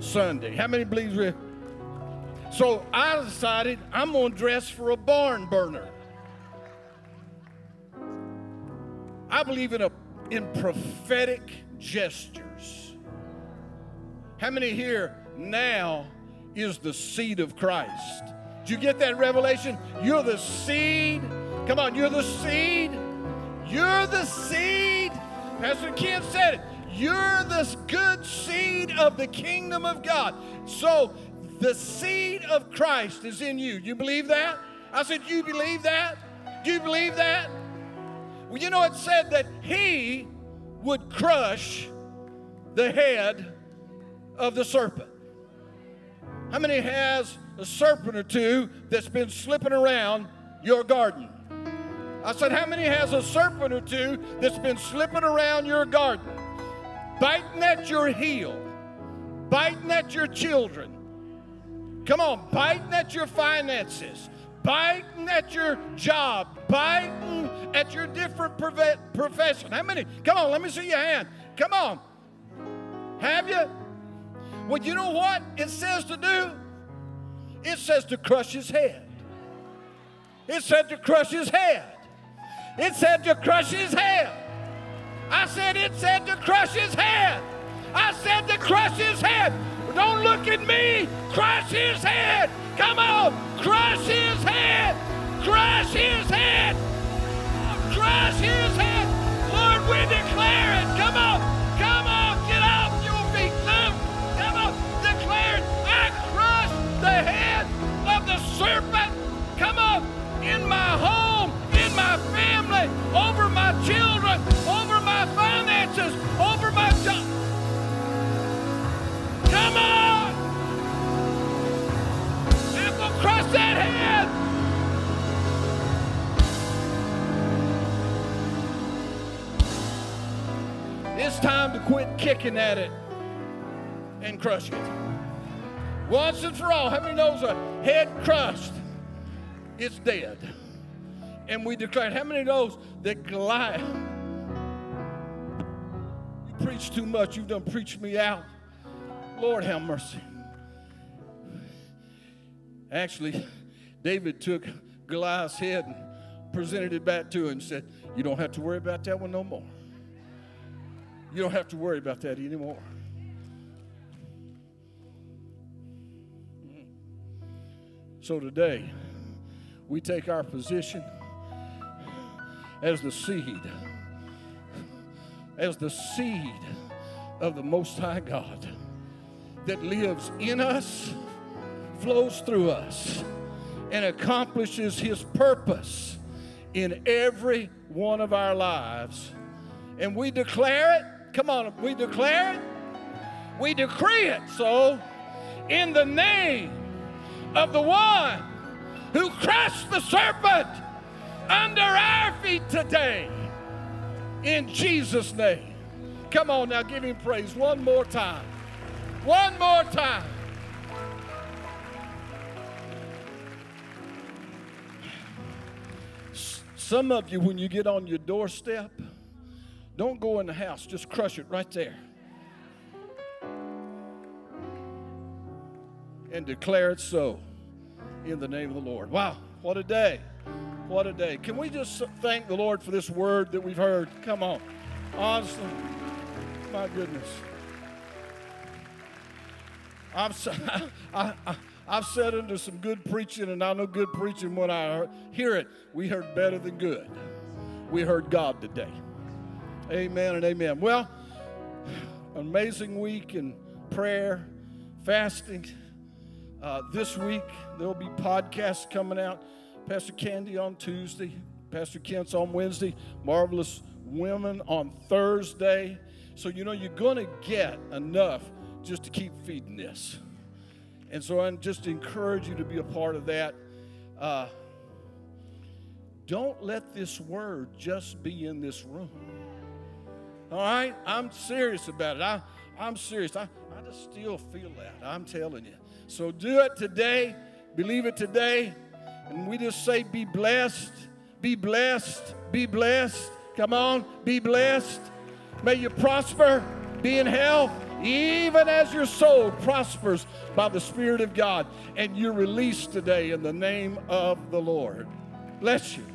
Sunday. How many believes we're? So I decided I'm going to dress for a barn burner. I believe in prophetic gestures. How many here now is the seed of Christ? Did you get that revelation? You're the seed. Come on, you're the seed. You're the seed. Pastor Kent said it. You're this good seed of the kingdom of God. So the seed of Christ is in you. You believe that? I said, you believe that? Do you believe that? Well, you know, it said that he would crush the head of the serpent. How many has a serpent or two that's been slipping around your garden? I said, how many has a serpent or two that's been slipping around your garden? Biting at your heel, biting at your children. Come on, biting at your finances, biting at your job, biting at your different profession. How many? Come on, let me see your hand. Come on. Have you? Well, you know what it says to do? It says to crush his head. It said to crush his head. It said to crush his head. I said, it said to crush his head. I said to crush his head. Don't look at me. Crush his head. Come on. Crush his head. Crush his head. Crush his head. Lord, we declare it. Come on. Come on. Get off your feet now. Come on. Declare it. I crush the head of the serpent. Come on. In my home, in my family, over my children, over my finances, over my job. Come on! I'm gonna crush that head! It's time to quit kicking at it and crush it. Once and for all, how many knows a head crushed, it's dead? And we declare, how many knows that Goliath, you preach too much, you've done preached me out. Lord, have mercy. Actually, David took Goliath's head and presented it back to him and said, you don't have to worry about that one no more. You don't have to worry about that anymore. So today, we take our position as the seed, of the Most High God that lives in us, flows through us, and accomplishes his purpose in every one of our lives. And we declare it. Come on, we declare it. We decree it. So, in the name of the one who crushed the serpent under our feet today, in Jesus' name. Come on now, give him praise one more time. One more time. Some of you, when you get on your doorstep, don't go in the house. Just crush it right there. And declare it so in the name of the Lord. Wow, what a day. What a day. Can we just thank the Lord for this word that we've heard? Come on. Honestly, my goodness. I've sat under some good preaching, and I know good preaching when I hear it. We heard better than good. We heard God today. Amen and amen. Well, amazing week in prayer, fasting. This week, there will be podcasts coming out. Pastor Candy on Tuesday. Pastor Kent's on Wednesday. Marvelous Women on Thursday. So, you know, you're going to get enough just to keep feeding this. And so I just encourage you to be a part of that. Don't let this word just be in this room. All right? I'm serious about it. I'm serious. I just still feel that. I'm telling you. So do it today. Believe it today. And we just say be blessed. Be blessed. Be blessed. Come on. Be blessed. May you prosper. Be in health, even as your soul prospers by the Spirit of God. And you're released today in the name of the Lord. Bless you.